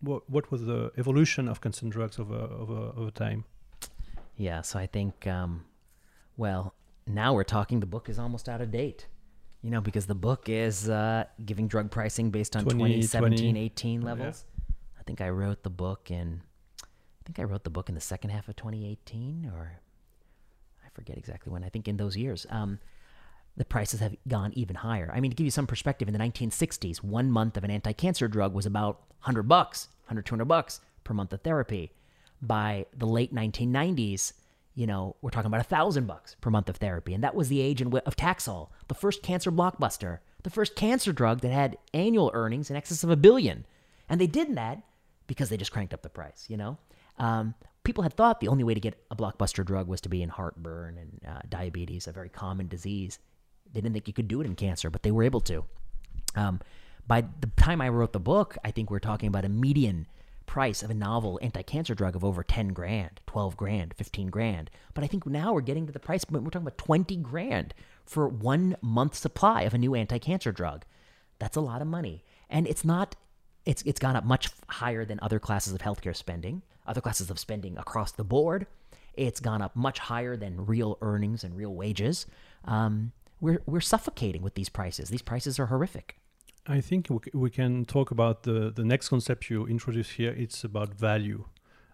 what what was the evolution of cancer drugs over over over time? Yeah, so I think, um, well, now we're talking, the book is almost out of date, you know, because the book is uh, giving drug pricing based on twenty seventeen, eighteen levels. Yeah. I think I wrote the book in, I think I wrote the book in the second half of twenty eighteen, or I forget exactly when. I think in those years. Um, the prices have gone even higher. I mean, to give you some perspective, in the nineteen sixties, one month of an anti-cancer drug was about one hundred bucks, one hundred, two hundred bucks per month of therapy. By the late nineteen nineties, you know, we're talking about one thousand bucks per month of therapy. And that was the age in of Taxol, the first cancer blockbuster, the first cancer drug that had annual earnings in excess of a billion. And they did that because they just cranked up the price, you know? Um, people had thought the only way to get a blockbuster drug was to be in heartburn and uh, diabetes, a very common disease. They didn't think you could do it in cancer, but they were able to. Um, by the time I wrote the book, I think we're talking about a median price of a novel anti-cancer drug of over ten grand, twelve grand, fifteen grand. But I think now we're getting to the price point. We're talking about twenty grand for one month supply of a new anti-cancer drug. That's a lot of money. And it's not, it's, it's gone up much higher than other classes of healthcare spending, other classes of spending across the board. It's gone up much higher than real earnings and real wages. Um, we're, we're suffocating with these prices. These prices are horrific. I think we can talk about the, the next concept you introduced here. It's about value.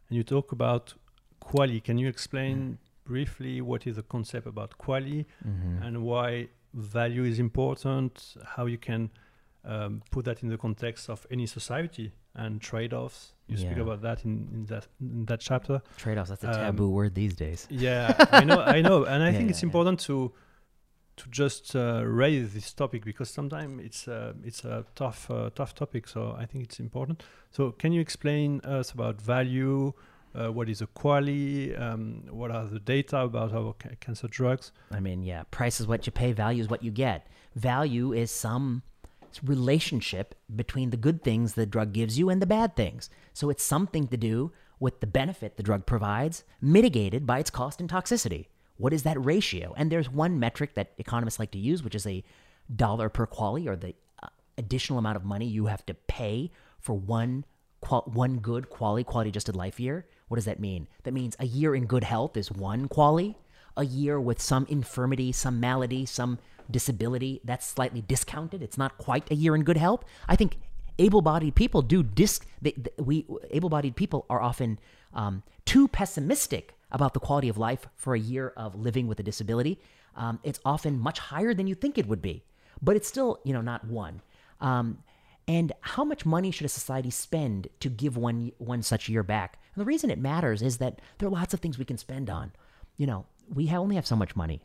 And you talk about quali. Can you explain mm. briefly what is the concept about quali mm-hmm. and why value is important, how you can um, put that in the context of any society and trade-offs? You yeah. speak about that in, in that in that chapter. Trade-offs, that's a taboo um, word these days. Yeah, I know. I know. And I yeah, think yeah, it's yeah. important to... to just uh, raise this topic, because sometimes it's uh, it's a tough uh, tough topic, so I think it's important. So can you explain us about value, uh, what is a quali, um, what are the data about our ca- cancer drugs? I mean, yeah, price is what you pay, value is what you get. Value is some relationship between the good things the drug gives you and the bad things. So it's something to do with the benefit the drug provides, mitigated by its cost and toxicity. What is that ratio? And there's one metric that economists like to use, which is a dollar per quali, or the additional amount of money you have to pay for one qual- one good quali, quality-adjusted life year. What does that mean? That means a year in good health is one quali. A year with some infirmity, some malady, some disability, that's slightly discounted. It's not quite a year in good health. I think able-bodied people do disc. They, they, we able-bodied people are often um, too pessimistic about the quality of life for a year of living with a disability. Um, it's often much higher than you think it would be, but it's still, you know, not one. Um, and how much money should a society spend to give one one such year back? And the reason it matters is that there are lots of things we can spend on. You know, we have only have so much money,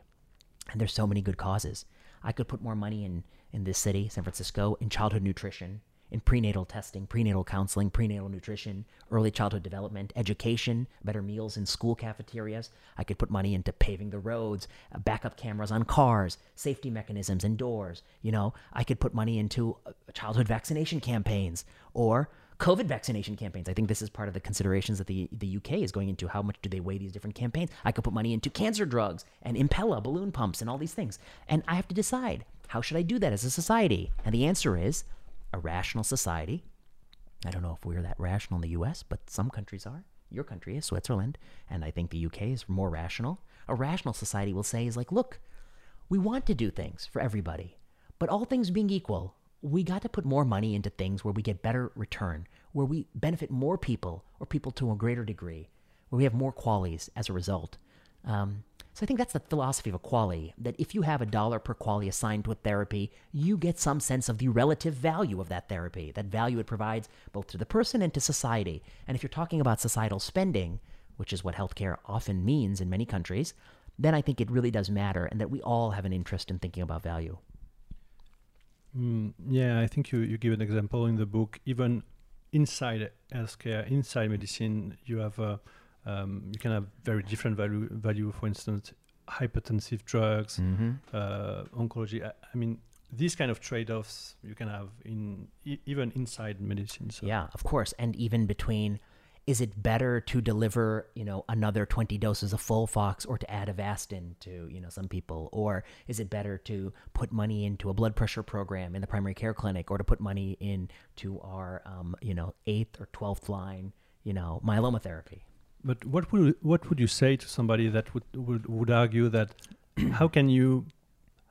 and there's so many good causes. I could put more money in, in this city, San Francisco, in childhood nutrition, in prenatal testing, prenatal counseling, prenatal nutrition, early childhood development, education, better meals in school cafeterias. I could put money into paving the roads, uh, backup cameras on cars, safety mechanisms indoors. You know, I could put money into uh, childhood vaccination campaigns or COVID vaccination campaigns. I think this is part of the considerations that the, the U K is going into. How much do they weigh these different campaigns? I could put money into cancer drugs and Impella balloon pumps and all these things. And I have to decide, how should I do that as a society? And the answer is, a rational society. I don't know if we're that rational in the U S, but some countries are. Your country is Switzerland, and I think the U K is more rational. A rational society will say is like, look, we want to do things for everybody, but all things being equal, we got to put more money into things where we get better return, where we benefit more people or people to a greater degree, where we have more qualities as a result. Um, So I think that's the philosophy of a quali, that if you have a dollar per quali assigned to a therapy, you get some sense of the relative value of that therapy, that value it provides both to the person and to society. And if you're talking about societal spending, which is what healthcare often means in many countries, then I think it really does matter, and that we all have an interest in thinking about value. Mm, yeah, I think you, you give an example in the book. Even inside healthcare, inside medicine, you have a Um, you can have very different value, value for instance, hypertensive drugs, mm-hmm. uh, oncology. I, I mean, these kind of trade-offs you can have in e- even inside medicine. So. Yeah, of course. And even between, is it better to deliver, you know, another twenty doses of Folfox or to add Avastin to, you know, some people? Or is it better to put money into a blood pressure program in the primary care clinic, or to put money into our, um, you know, eighth or twelfth line, you know, myeloma therapy? But what would what would you say to somebody that would would, would argue that how can you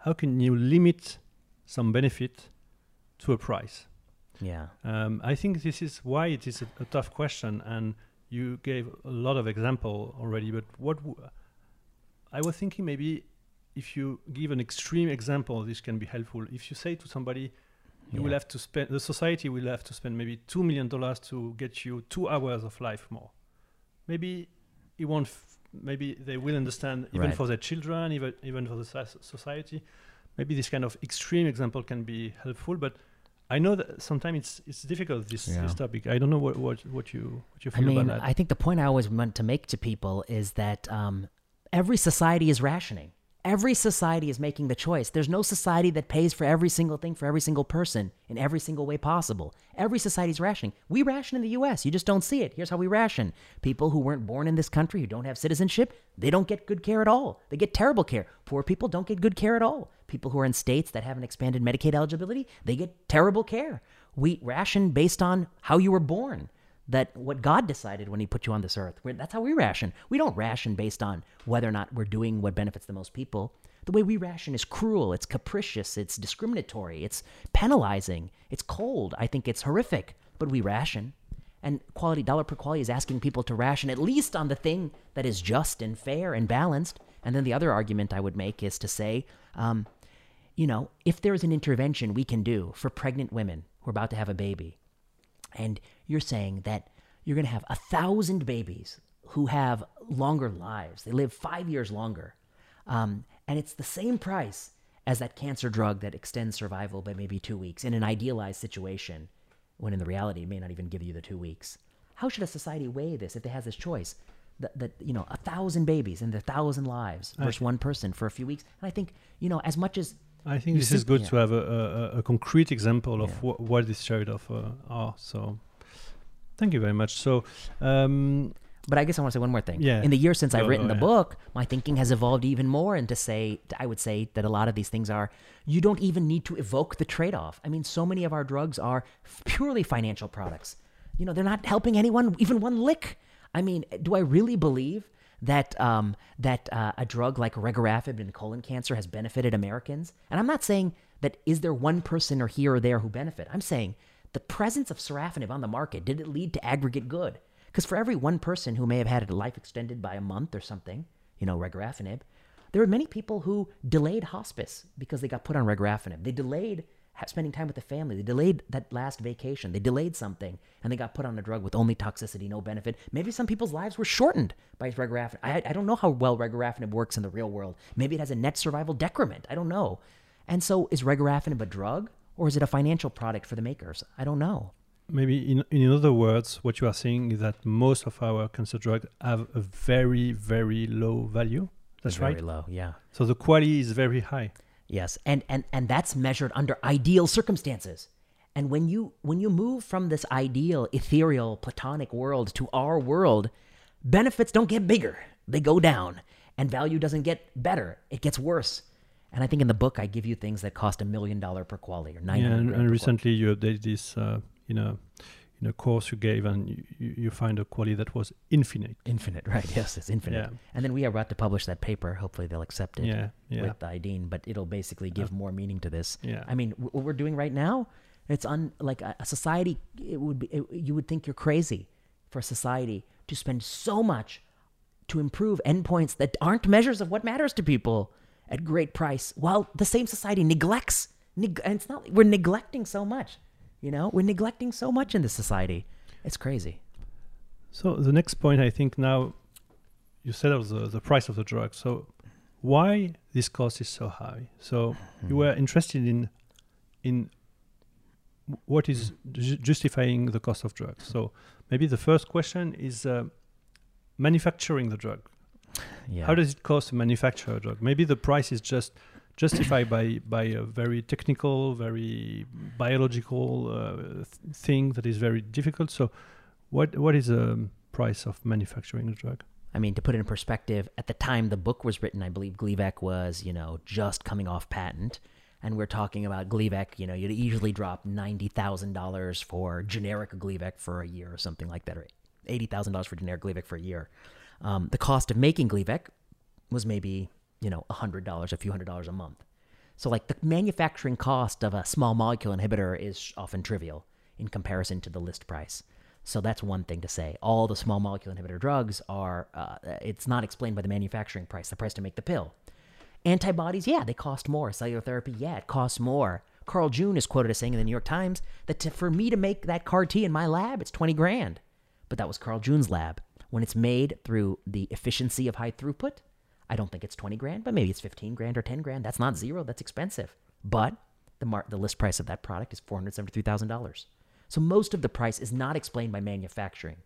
how can you limit some benefit to a price? Yeah, um, I think this is why it is a, a tough question, and you gave a lot of example already, but what w I was thinking maybe if you give an extreme example, this can be helpful. If you say to somebody, you yeah. will have to spend, the society will have to spend maybe two million dollars to get you two hours of life more. Maybe it won't. F maybe they will understand, even right. for their children, even even for the so society. Maybe this kind of extreme example can be helpful, but I know that sometimes it's it's difficult, this, yeah. this topic. I don't know what what what you what you feel I mean, about that. I think the point I always meant to make to people is that um, every society is rationing. Every society is making the choice. There's no society that pays for every single thing for every single person in every single way possible. Every society is rationing. We ration in the U S. You just don't see it. Here's how we ration. People who weren't born in this country, who don't have citizenship, they don't get good care at all. They get terrible care. Poor people don't get good care at all. People who are in states that haven't expanded Medicaid eligibility, they get terrible care. We ration based on how you were born. That what God decided when he put you on this earth. We're, that's how we ration. We don't ration based on whether or not we're doing what benefits the most people. The way we ration is cruel, it's capricious, it's discriminatory, it's penalizing, it's cold. I think it's horrific, but we ration. And quality, dollar per quality is asking people to ration at least on the thing that is just and fair and balanced. And then the other argument I would make is to say, um, you know, if there is an intervention we can do for pregnant women who are about to have a baby, and you're saying that you're going to have a thousand babies who have longer lives. They live five years longer. Um, and it's the same price as that cancer drug that extends survival by maybe two weeks in an idealized situation, when in the reality, it may not even give you the two weeks. How should a society weigh this if it has this choice? That, that you know, a thousand babies and a thousand lives versus okay. one person for a few weeks. And I think, you know, as much as I think you this is good yeah. to have a, a, a concrete example of yeah. wh what these trade-offs uh, are. So thank you very much. So, um, but I guess I want to say one more thing. Yeah. In the year since oh, I've written oh, the yeah. book, my thinking has evolved even more. And to say, I would say that a lot of these things are, you don't even need to evoke the trade-off. I mean, so many of our drugs are purely financial products. You know, they're not helping anyone, even one lick. I mean, do I really believe that um, that uh, a drug like regorafenib in colon cancer has benefited Americans? And I'm not saying that is there one person or here or there who benefit. I'm saying the presence of sorafenib on the market, did it lead to aggregate good? Because for every one person who may have had a life extended by a month or something, you know, regorafenib, there were many people who delayed hospice because they got put on regorafenib. They delayed spending time with the family. They delayed that last vacation. They delayed something, and they got put on a drug with only toxicity, no benefit. Maybe some people's lives were shortened by regorafenib. I, I don't know how well regorafenib works in the real world. Maybe it has a net survival decrement. I don't know. And so is regorafenib a drug, or is it a financial product for the makers? I don't know. Maybe in, in other words, what you are saying is that most of our cancer drugs have a very, very low value. That's very right? Very low, yeah. So the quality is very high. Yes, and, and and that's measured under ideal circumstances. And when you when you move from this ideal, ethereal, platonic world to our world, benefits don't get bigger. They go down, and value doesn't get better. It gets worse. And I think in the book, I give you things that cost a million dollar per quality or nine hundred. Yeah, and, and recently you updated this uh, in, a, in a course you gave, and you, you find a quality that was infinite. Infinite, right, yes, it's infinite. Yeah. And then we are about to publish that paper. Hopefully they'll accept it yeah, yeah. with the I D E N, but it'll basically give uh, more meaning to this. Yeah. I mean, what we're doing right now, it's un, like a, a society, it would be, it, you would think you're crazy for a society to spend so much to improve endpoints that aren't measures of what matters to people at great price, while the same society neglects, neg and it's not, we're neglecting so much, you know? We're neglecting so much in this society. It's crazy. So the next point, I think now, you said of the, the price of the drug. So why this cost is so high? So mm-hmm. you were interested in, in what is ju justifying the cost of drugs. So maybe the first question is uh, manufacturing the drug. Yeah. How does it cost to manufacture a drug? Maybe the price is just justified by by a very technical, very biological uh, th thing that is very difficult. So, what what is the um, price of manufacturing a drug? I mean, to put it in perspective, at the time the book was written, I believe Gleevec was, you know, just coming off patent, and we're talking about Gleevec. You know, you'd usually drop ninety thousand dollars for generic Gleevec for a year or something like that, or eighty thousand dollars for generic Gleevec for a year. Um, the cost of making Gleevec was maybe, you know, a hundred dollars, a few hundred dollars a month. So like the manufacturing cost of a small molecule inhibitor is often trivial in comparison to the list price. So that's one thing to say. All the small molecule inhibitor drugs are, uh, it's not explained by the manufacturing price, the price to make the pill. Antibodies, yeah, they cost more. Cellular therapy, yeah, it costs more. Carl June is quoted as saying in the New York Times that to, for me to make that C A R T in my lab, it's twenty grand. But that was Carl June's lab. When it's made through the efficiency of high throughput, I don't think it's twenty grand, but maybe it's fifteen grand or ten grand. That's not zero. That's expensive. But the, mar the list price of that product is four hundred seventy-three thousand dollars. So most of the price is not explained by manufacturing.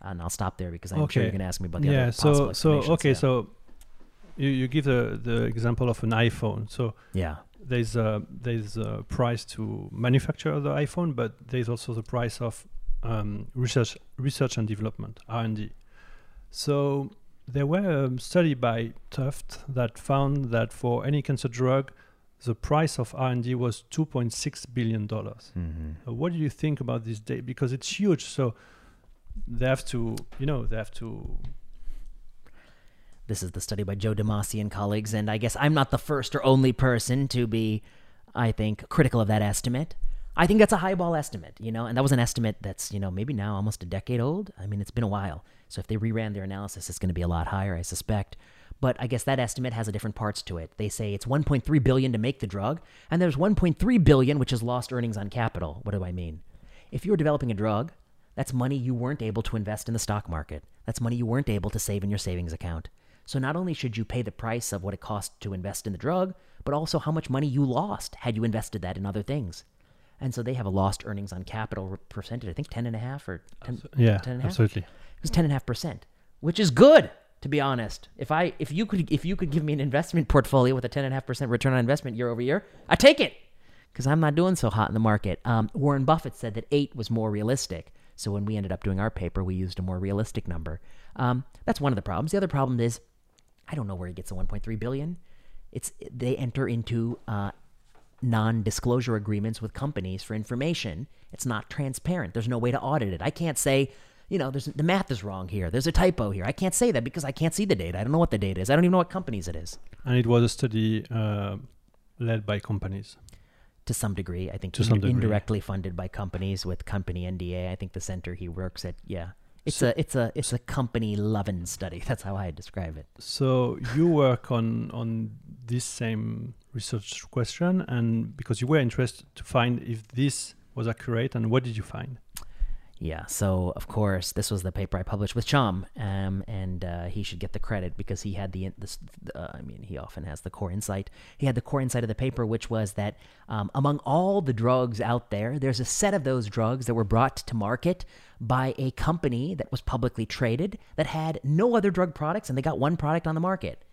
And I'll stop there because I'm okay. sure you're going to ask me about the yeah, other so, possible explanations. Yeah, so, okay, there. so you, you give the, the example of an iPhone. So yeah. there's, a, there's a price to manufacture the iPhone, but there's also the price of um, research, research and development, R and D. So there were a study by Tuft that found that for any cancer drug, the price of R and D was two point six billion dollars. Mm-hmm. Uh, what do you think about this data? Because it's huge. So they have to, you know, they have to. This is the study by Joe DiMasi and colleagues. And I guess I'm not the first or only person to be, I think, critical of that estimate. I think that's a highball estimate, you know, and that was an estimate that's, you know, maybe now almost a decade old. I mean, it's been a while. So if they reran their analysis, it's going to be a lot higher, I suspect. But I guess that estimate has a different parts to it. They say it's one point three billion dollars to make the drug, and there's one point three billion dollars which is lost earnings on capital. What do I mean? If you're developing a drug, that's money you weren't able to invest in the stock market. That's money you weren't able to save in your savings account. So not only should you pay the price of what it costs to invest in the drug, but also how much money you lost had you invested that in other things. And so they have a lost earnings on capital percentage, I think ten and a half or ten, yeah, ten and a half? Absolutely. It was ten and a half percent, which is good. To be honest, if I if you could if you could give me an investment portfolio with a ten and a half percent return on investment year over year, I take it because I'm not doing so hot in the market. Um, Warren Buffett said that eight was more realistic. So when we ended up doing our paper, we used a more realistic number. Um, that's one of the problems. The other problem is I don't know where he gets the one point three billion dollars. It's they enter into uh, non-disclosure agreements with companies for information. It's not transparent. There's no way to audit it. I can't say, you know, there's, the math is wrong here. There's a typo here. I can't say that because I can't see the data. I don't know what the data is. I don't even know what companies it is. And it was a study uh, led by companies. To some degree, I think. To some degree. Indirectly funded by companies with company N D A. I think the center he works at, yeah. It's so, a it's a, it's a company-loving study. That's how I describe it. So you work on, on this same research question, and because you were interested to find if this was accurate, and what did you find? Yeah, so of course, this was the paper I published with Chom, um, and uh, he should get the credit because he had the, the uh, I mean, he often has the core insight. He had the core insight of the paper, which was that um, among all the drugs out there, there's a set of those drugs that were brought to market by a company that was publicly traded that had no other drug products, and they got one product on the market.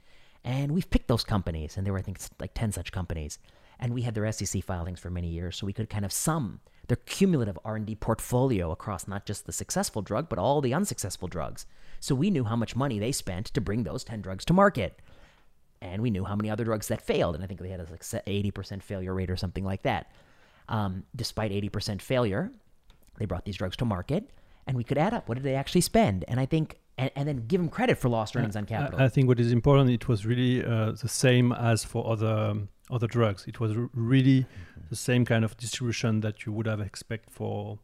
And we've picked those companies, and there were, I think, like ten such companies. And we had their S E C filings for many years, so we could kind of sum their cumulative R and D portfolio across not just the successful drug, but all the unsuccessful drugs. So we knew how much money they spent to bring those ten drugs to market. And we knew how many other drugs that failed. And I think they had an eighty percent failure rate or something like that. Um, despite eighty percent failure, they brought these drugs to market. And we could add up, what did they actually spend? And I think, and, and then give them credit for lost earnings uh, on capital. I, I think what is important, it was really uh, the same as for other um, other drugs. It was really the same kind of distribution that you would have expected for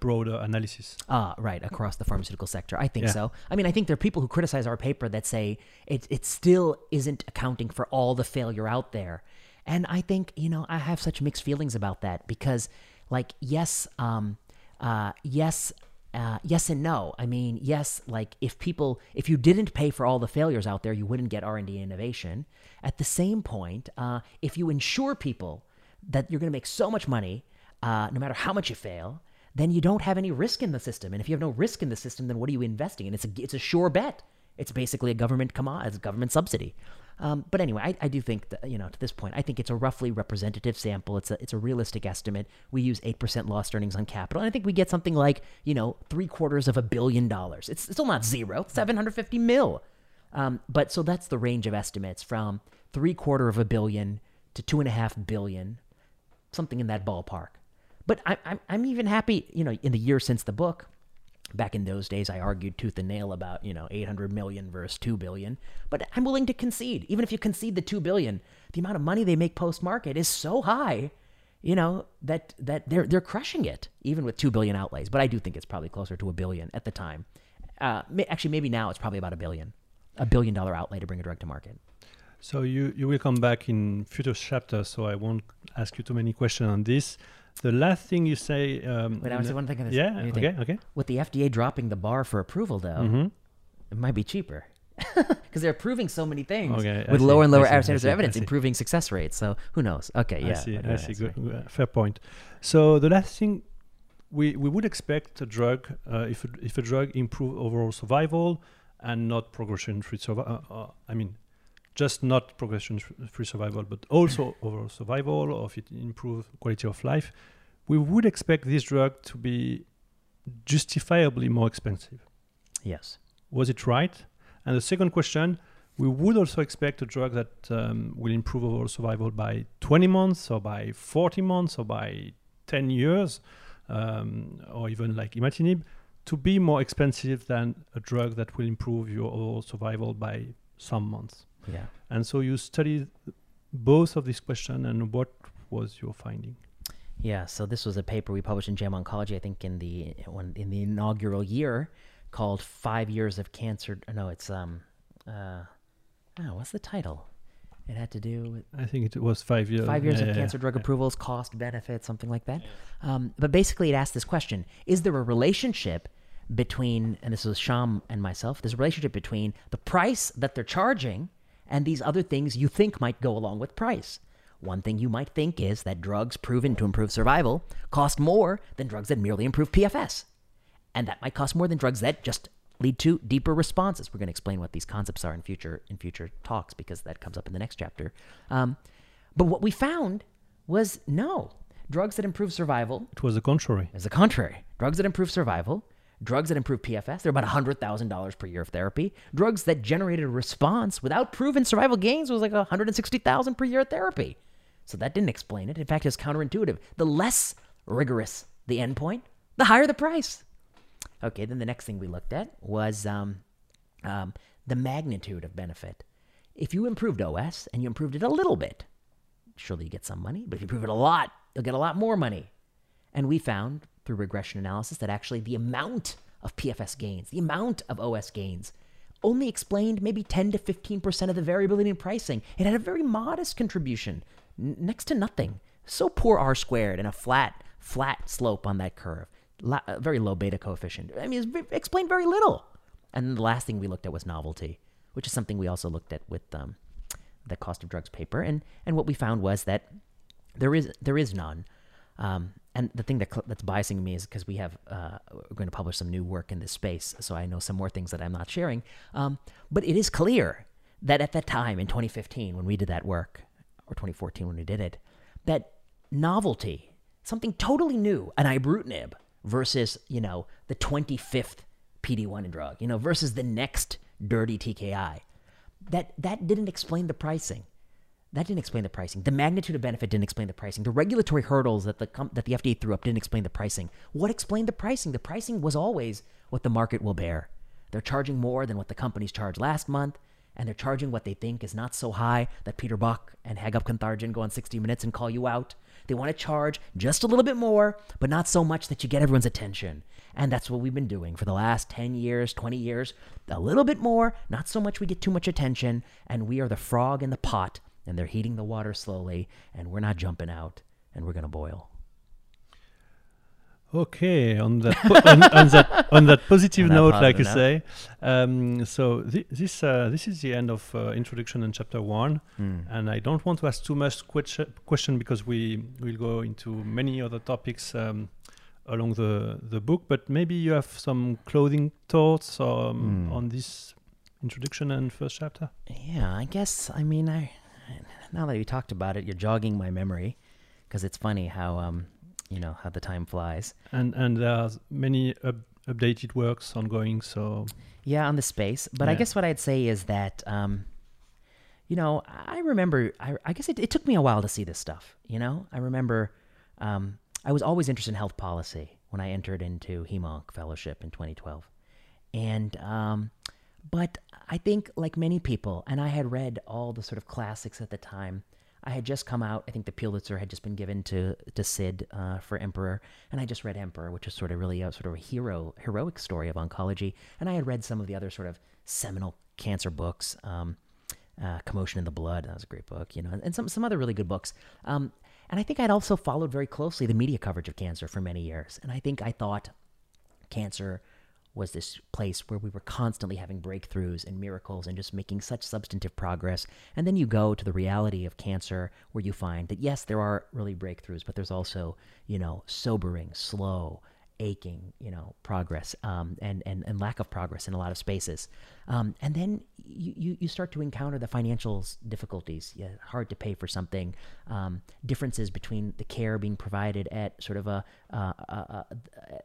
broader analysis. Ah, right, across the pharmaceutical sector. I think yeah. so. I mean, I think there are people who criticize our paper that say it, it still isn't accounting for all the failure out there. And I think, you know, I have such mixed feelings about that because, like, yes, um, uh, yes, Uh, yes and no. I mean, yes, like if people, if you didn't pay for all the failures out there, you wouldn't get R and D innovation. At the same point, uh, if you ensure people that you're going to make so much money, uh, no matter how much you fail, then you don't have any risk in the system. And if you have no risk in the system, then what are you investing in? It's a, it's a sure bet. It's basically a government commodity, it's a government subsidy. Um, but anyway, I, I do think that, you know, to this point, I think it's a roughly representative sample. It's a, it's a realistic estimate. We use eight percent lost earnings on capital. And I think we get something like, you know, three quarters of a billion dollars. It's, it's still not zero, it's seven hundred fifty mil. Um, but so that's the range of estimates from three quarter of a billion to two and a half billion, something in that ballpark. But I, I'm, I'm even happy, you know, in the year since the book. Back in those days, I argued tooth and nail about, you know, eight hundred million versus two billion. But I'm willing to concede. Even if you concede the two billion, the amount of money they make post-market is so high, you know, that that they're they're crushing it, even with two billion outlays. But I do think it's probably closer to a billion at the time. Uh, actually, maybe now it's probably about a billion, a billion dollar outlay to bring a drug to market. So you, you will come back in future chapters, so I won't ask you too many questions on this. The last thing you say... Um, Wait, I was the one thing on this. Yeah, okay, think. okay. With the F D A dropping the bar for approval, though, mm-hmm. it might be cheaper. Because they're approving so many things okay, with I lower see, and lower standards of evidence, improving success rates. So who knows? Okay, yeah. I see, okay, I see. Good, right. Fair point. So the last thing, we, we would expect a drug, uh, if, if a drug improve overall survival and not progression-free survival, uh, uh, I mean... just not progression-free survival, but also overall survival, or if it improves quality of life, we would expect this drug to be justifiably more expensive. Yes. Was it right? And the second question, we would also expect a drug that um, will improve overall survival by twenty months, or by forty months, or by ten years, um, or even like imatinib, to be more expensive than a drug that will improve your overall survival by some months. Yeah. And so you studied both of these questions, and what was your finding? Yeah, so this was a paper we published in JAMA Oncology, I think in the when, in the inaugural year, called Five Years of Cancer. No, it's, um, uh, oh, what's the title? It had to do with... I think it was five years. Five years yeah, of yeah, cancer yeah. drug yeah. approvals, cost, benefit, something like that. Yeah. Um, but basically it asked this question, is there a relationship between, and this was Sham and myself, there's a relationship between the price that they're charging and these other things you think might go along with price. One thing you might think is that drugs proven to improve survival cost more than drugs that merely improve P F S. And that might cost more than drugs that just lead to deeper responses. We're going to explain what these concepts are in future in future talks, because that comes up in the next chapter. Um, but what we found was no. Drugs that improve survival... It was the contrary. It was the contrary. Drugs that improve survival... Drugs that improve P F S, they're about one hundred thousand dollars per year of therapy. Drugs that generated a response without proven survival gains was like one hundred sixty thousand dollars per year of therapy. So that didn't explain it. In fact, it's counterintuitive. The less rigorous the endpoint, the higher the price. Okay, then the next thing we looked at was um, um, the magnitude of benefit. If you improved O S and you improved it a little bit, surely you get some money, but if you improve it a lot, you'll get a lot more money. And we found... through regression analysis, that actually the amount of P F S gains, the amount of O S gains, only explained maybe ten to fifteen percent of the variability in pricing. It had a very modest contribution, next to nothing. So poor R squared and a flat, flat slope on that curve. La very low beta coefficient. I mean, it explained very little. And the last thing we looked at was novelty, which is something we also looked at with um, the cost of drugs paper. And, and what we found was that there is, there is none. Um, and the thing that that's biasing me is because we have, uh, we're going to publish some new work in this space, so I know some more things that I'm not sharing. Um, but it is clear that at that time in twenty fifteen, when we did that work, or twenty fourteen when we did it, that novelty, something totally new, an ibrutinib versus, you know, the twenty-fifth P D one drug, you know, versus the next dirty T K I, that, that didn't explain the pricing. That didn't explain the pricing. The magnitude of benefit didn't explain the pricing. The regulatory hurdles that the that the F D A threw up didn't explain the pricing. What explained the pricing? The pricing was always what the market will bear. They're charging more than what the companies charged last month, and they're charging what they think is not so high that Peter Buck and Hagop Kantharjian go on sixty minutes and call you out. They want to charge just a little bit more, but not so much that you get everyone's attention. And that's what we've been doing for the last ten years, twenty years. A little bit more, not so much we get too much attention, and we are the frog in the pot. And they're heating the water slowly, and we're not jumping out, and we're going to boil. Okay, on that po on, on that on that positive on that note, like you note. say. Um, so th this uh, this is the end of uh, introduction and chapter one, mm. and I don't want to ask too much que question because we will go into many other topics um, along the the book. But maybe you have some closing thoughts um, mm. on this introduction and first chapter. Yeah, I guess. I mean, I. Now that we talked about it, you're jogging my memory, because it's funny how um, you know how the time flies. And and there are many up updated works ongoing. So yeah, on the space. But yeah. I guess what I'd say is that um, you know I remember. I, I guess it, it took me a while to see this stuff. You know, I remember um, I was always interested in health policy when I entered into HemOnc Fellowship in twenty twelve, and. Um, But I think, like many people, and I had read all the sort of classics at the time, I had just come out. I think the Pulitzer had just been given to to Sid uh, for Emperor, and I just read Emperor, which is sort of really a sort of a hero heroic story of oncology. And I had read some of the other sort of seminal cancer books, um, uh, Commotion in the Blood. That was a great book, you know, and some some other really good books. Um, and I think I'd also followed very closely the media coverage of cancer for many years. And I think I thought cancer was this place where we were constantly having breakthroughs and miracles and just making such substantive progress. And then you go to the reality of cancer where you find that, yes, there are really breakthroughs, but there's also, you know, sobering, slow, aching, you know, progress um, and, and, and lack of progress in a lot of spaces. Um, and then you, you, you start to encounter the financial difficulties, yeah, hard to pay for something, um, differences between the care being provided at sort of a, uh, uh,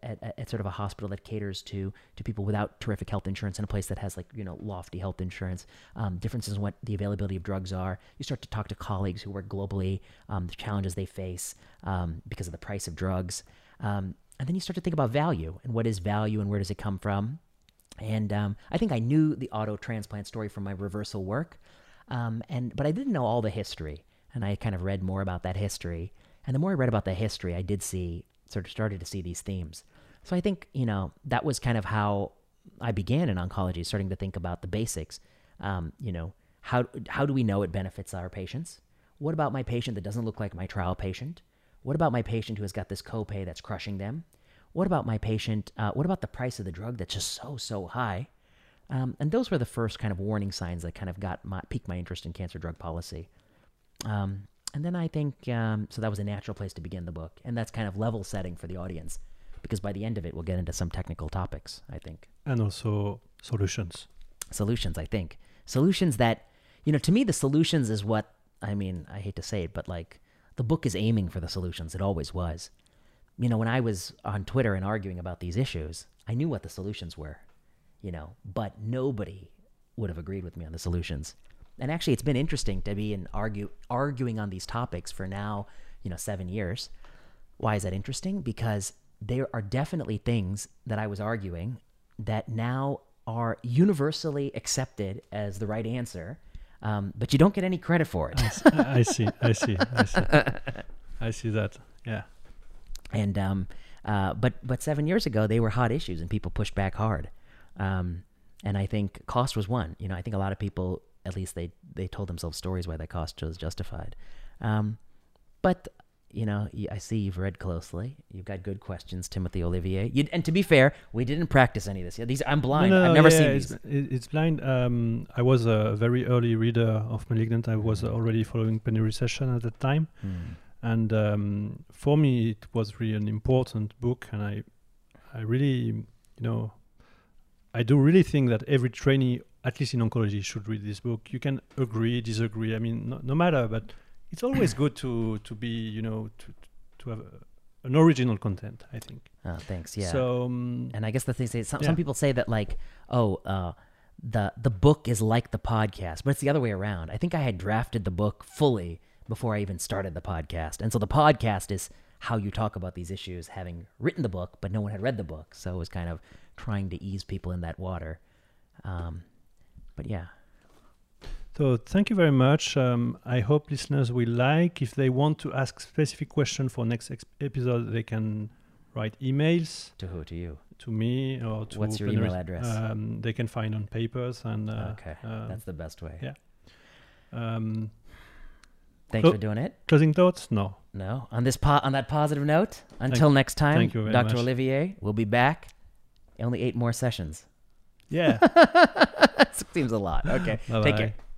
at, at sort of a hospital that caters to, to people without terrific health insurance and a place that has like, you know, lofty health insurance, um, differences in what the availability of drugs are. You start to talk to colleagues who work globally, um, the challenges they face um, because of the price of drugs. Um, And then you start to think about value and what is value and where does it come from. And um, I think I knew the auto transplant story from my reversal work, um, and but I didn't know all the history. And I kind of read more about that history. And the more I read about the history, I did see, sort of started to see these themes. So I think, you know, that was kind of how I began in oncology, starting to think about the basics. Um, you know, how, how do we know it benefits our patients? What about my patient that doesn't look like my trial patient? What about my patient who has got this copay that's crushing them? What about my patient? Uh, what about the price of the drug that's just so, so high? Um, and those were the first kind of warning signs that kind of got my, piqued my interest in cancer drug policy. Um, and then I think, um, so that was a natural place to begin the book. And that's kind of level setting for the audience, because by the end of it, we'll get into some technical topics, I think. And also solutions. Solutions, I think. Solutions that, you know, to me, the solutions is what, I mean, I hate to say it, but like, the book is aiming for the solutions. It always was. You know, when I was on Twitter and arguing about these issues, I knew what the solutions were, you know, but nobody would have agreed with me on the solutions. And actually, it's been interesting to be in argue, arguing on these topics for now, you know, seven years. Why is that interesting? Because there are definitely things that I was arguing that now are universally accepted as the right answer. Um, but you don't get any credit for it. I see, I see, I see, I see that. Yeah. And um, uh, but but seven years ago, they were hot issues, and people pushed back hard. Um, and I think cost was one. You know, I think a lot of people, at least they they told themselves stories why that cost was justified. Um, but you know, I see you've read closely. You've got good questions, Timothy Olivier. You, and to be fair, we didn't practice any of this. Yeah, these I'm blind. No, no, I've never yeah, seen it's, these. It's blind. Um, I was a very early reader of Malignant. I was mm. already following Plenary Session at that time. Mm. And um, for me, it was really an important book. And I, I really, you know, I do really think that every trainee, at least in oncology, should read this book. You can agree, disagree. I mean, no, no matter, but it's always good to, to be, you know, to to have a, an original content, I think. Oh, thanks. Yeah. So, um, and I guess the thing is, some, yeah. some people say that like, oh, uh, the the book is like the podcast, but it's the other way around. I think I had drafted the book fully before I even started the podcast, and so the podcast is how you talk about these issues, having written the book, but no one had read the book, so it was kind of trying to ease people in that water. Um, but yeah. So thank you very much. Um, I hope listeners will like. If they want to ask specific questions for next ex- episode, they can write emails. To who? To you? To me or to... What's your plenary, email address? Um, they can find on papers. And uh, okay, uh, that's the best way. Yeah. Um, Thanks clo- for doing it. Closing thoughts? No. No. On this po- on that positive note, until thank next time, thank you very Doctor much. Olivier, we'll be back. Only eight more sessions. Yeah. Seems a lot. Okay. Bye-bye. Take care.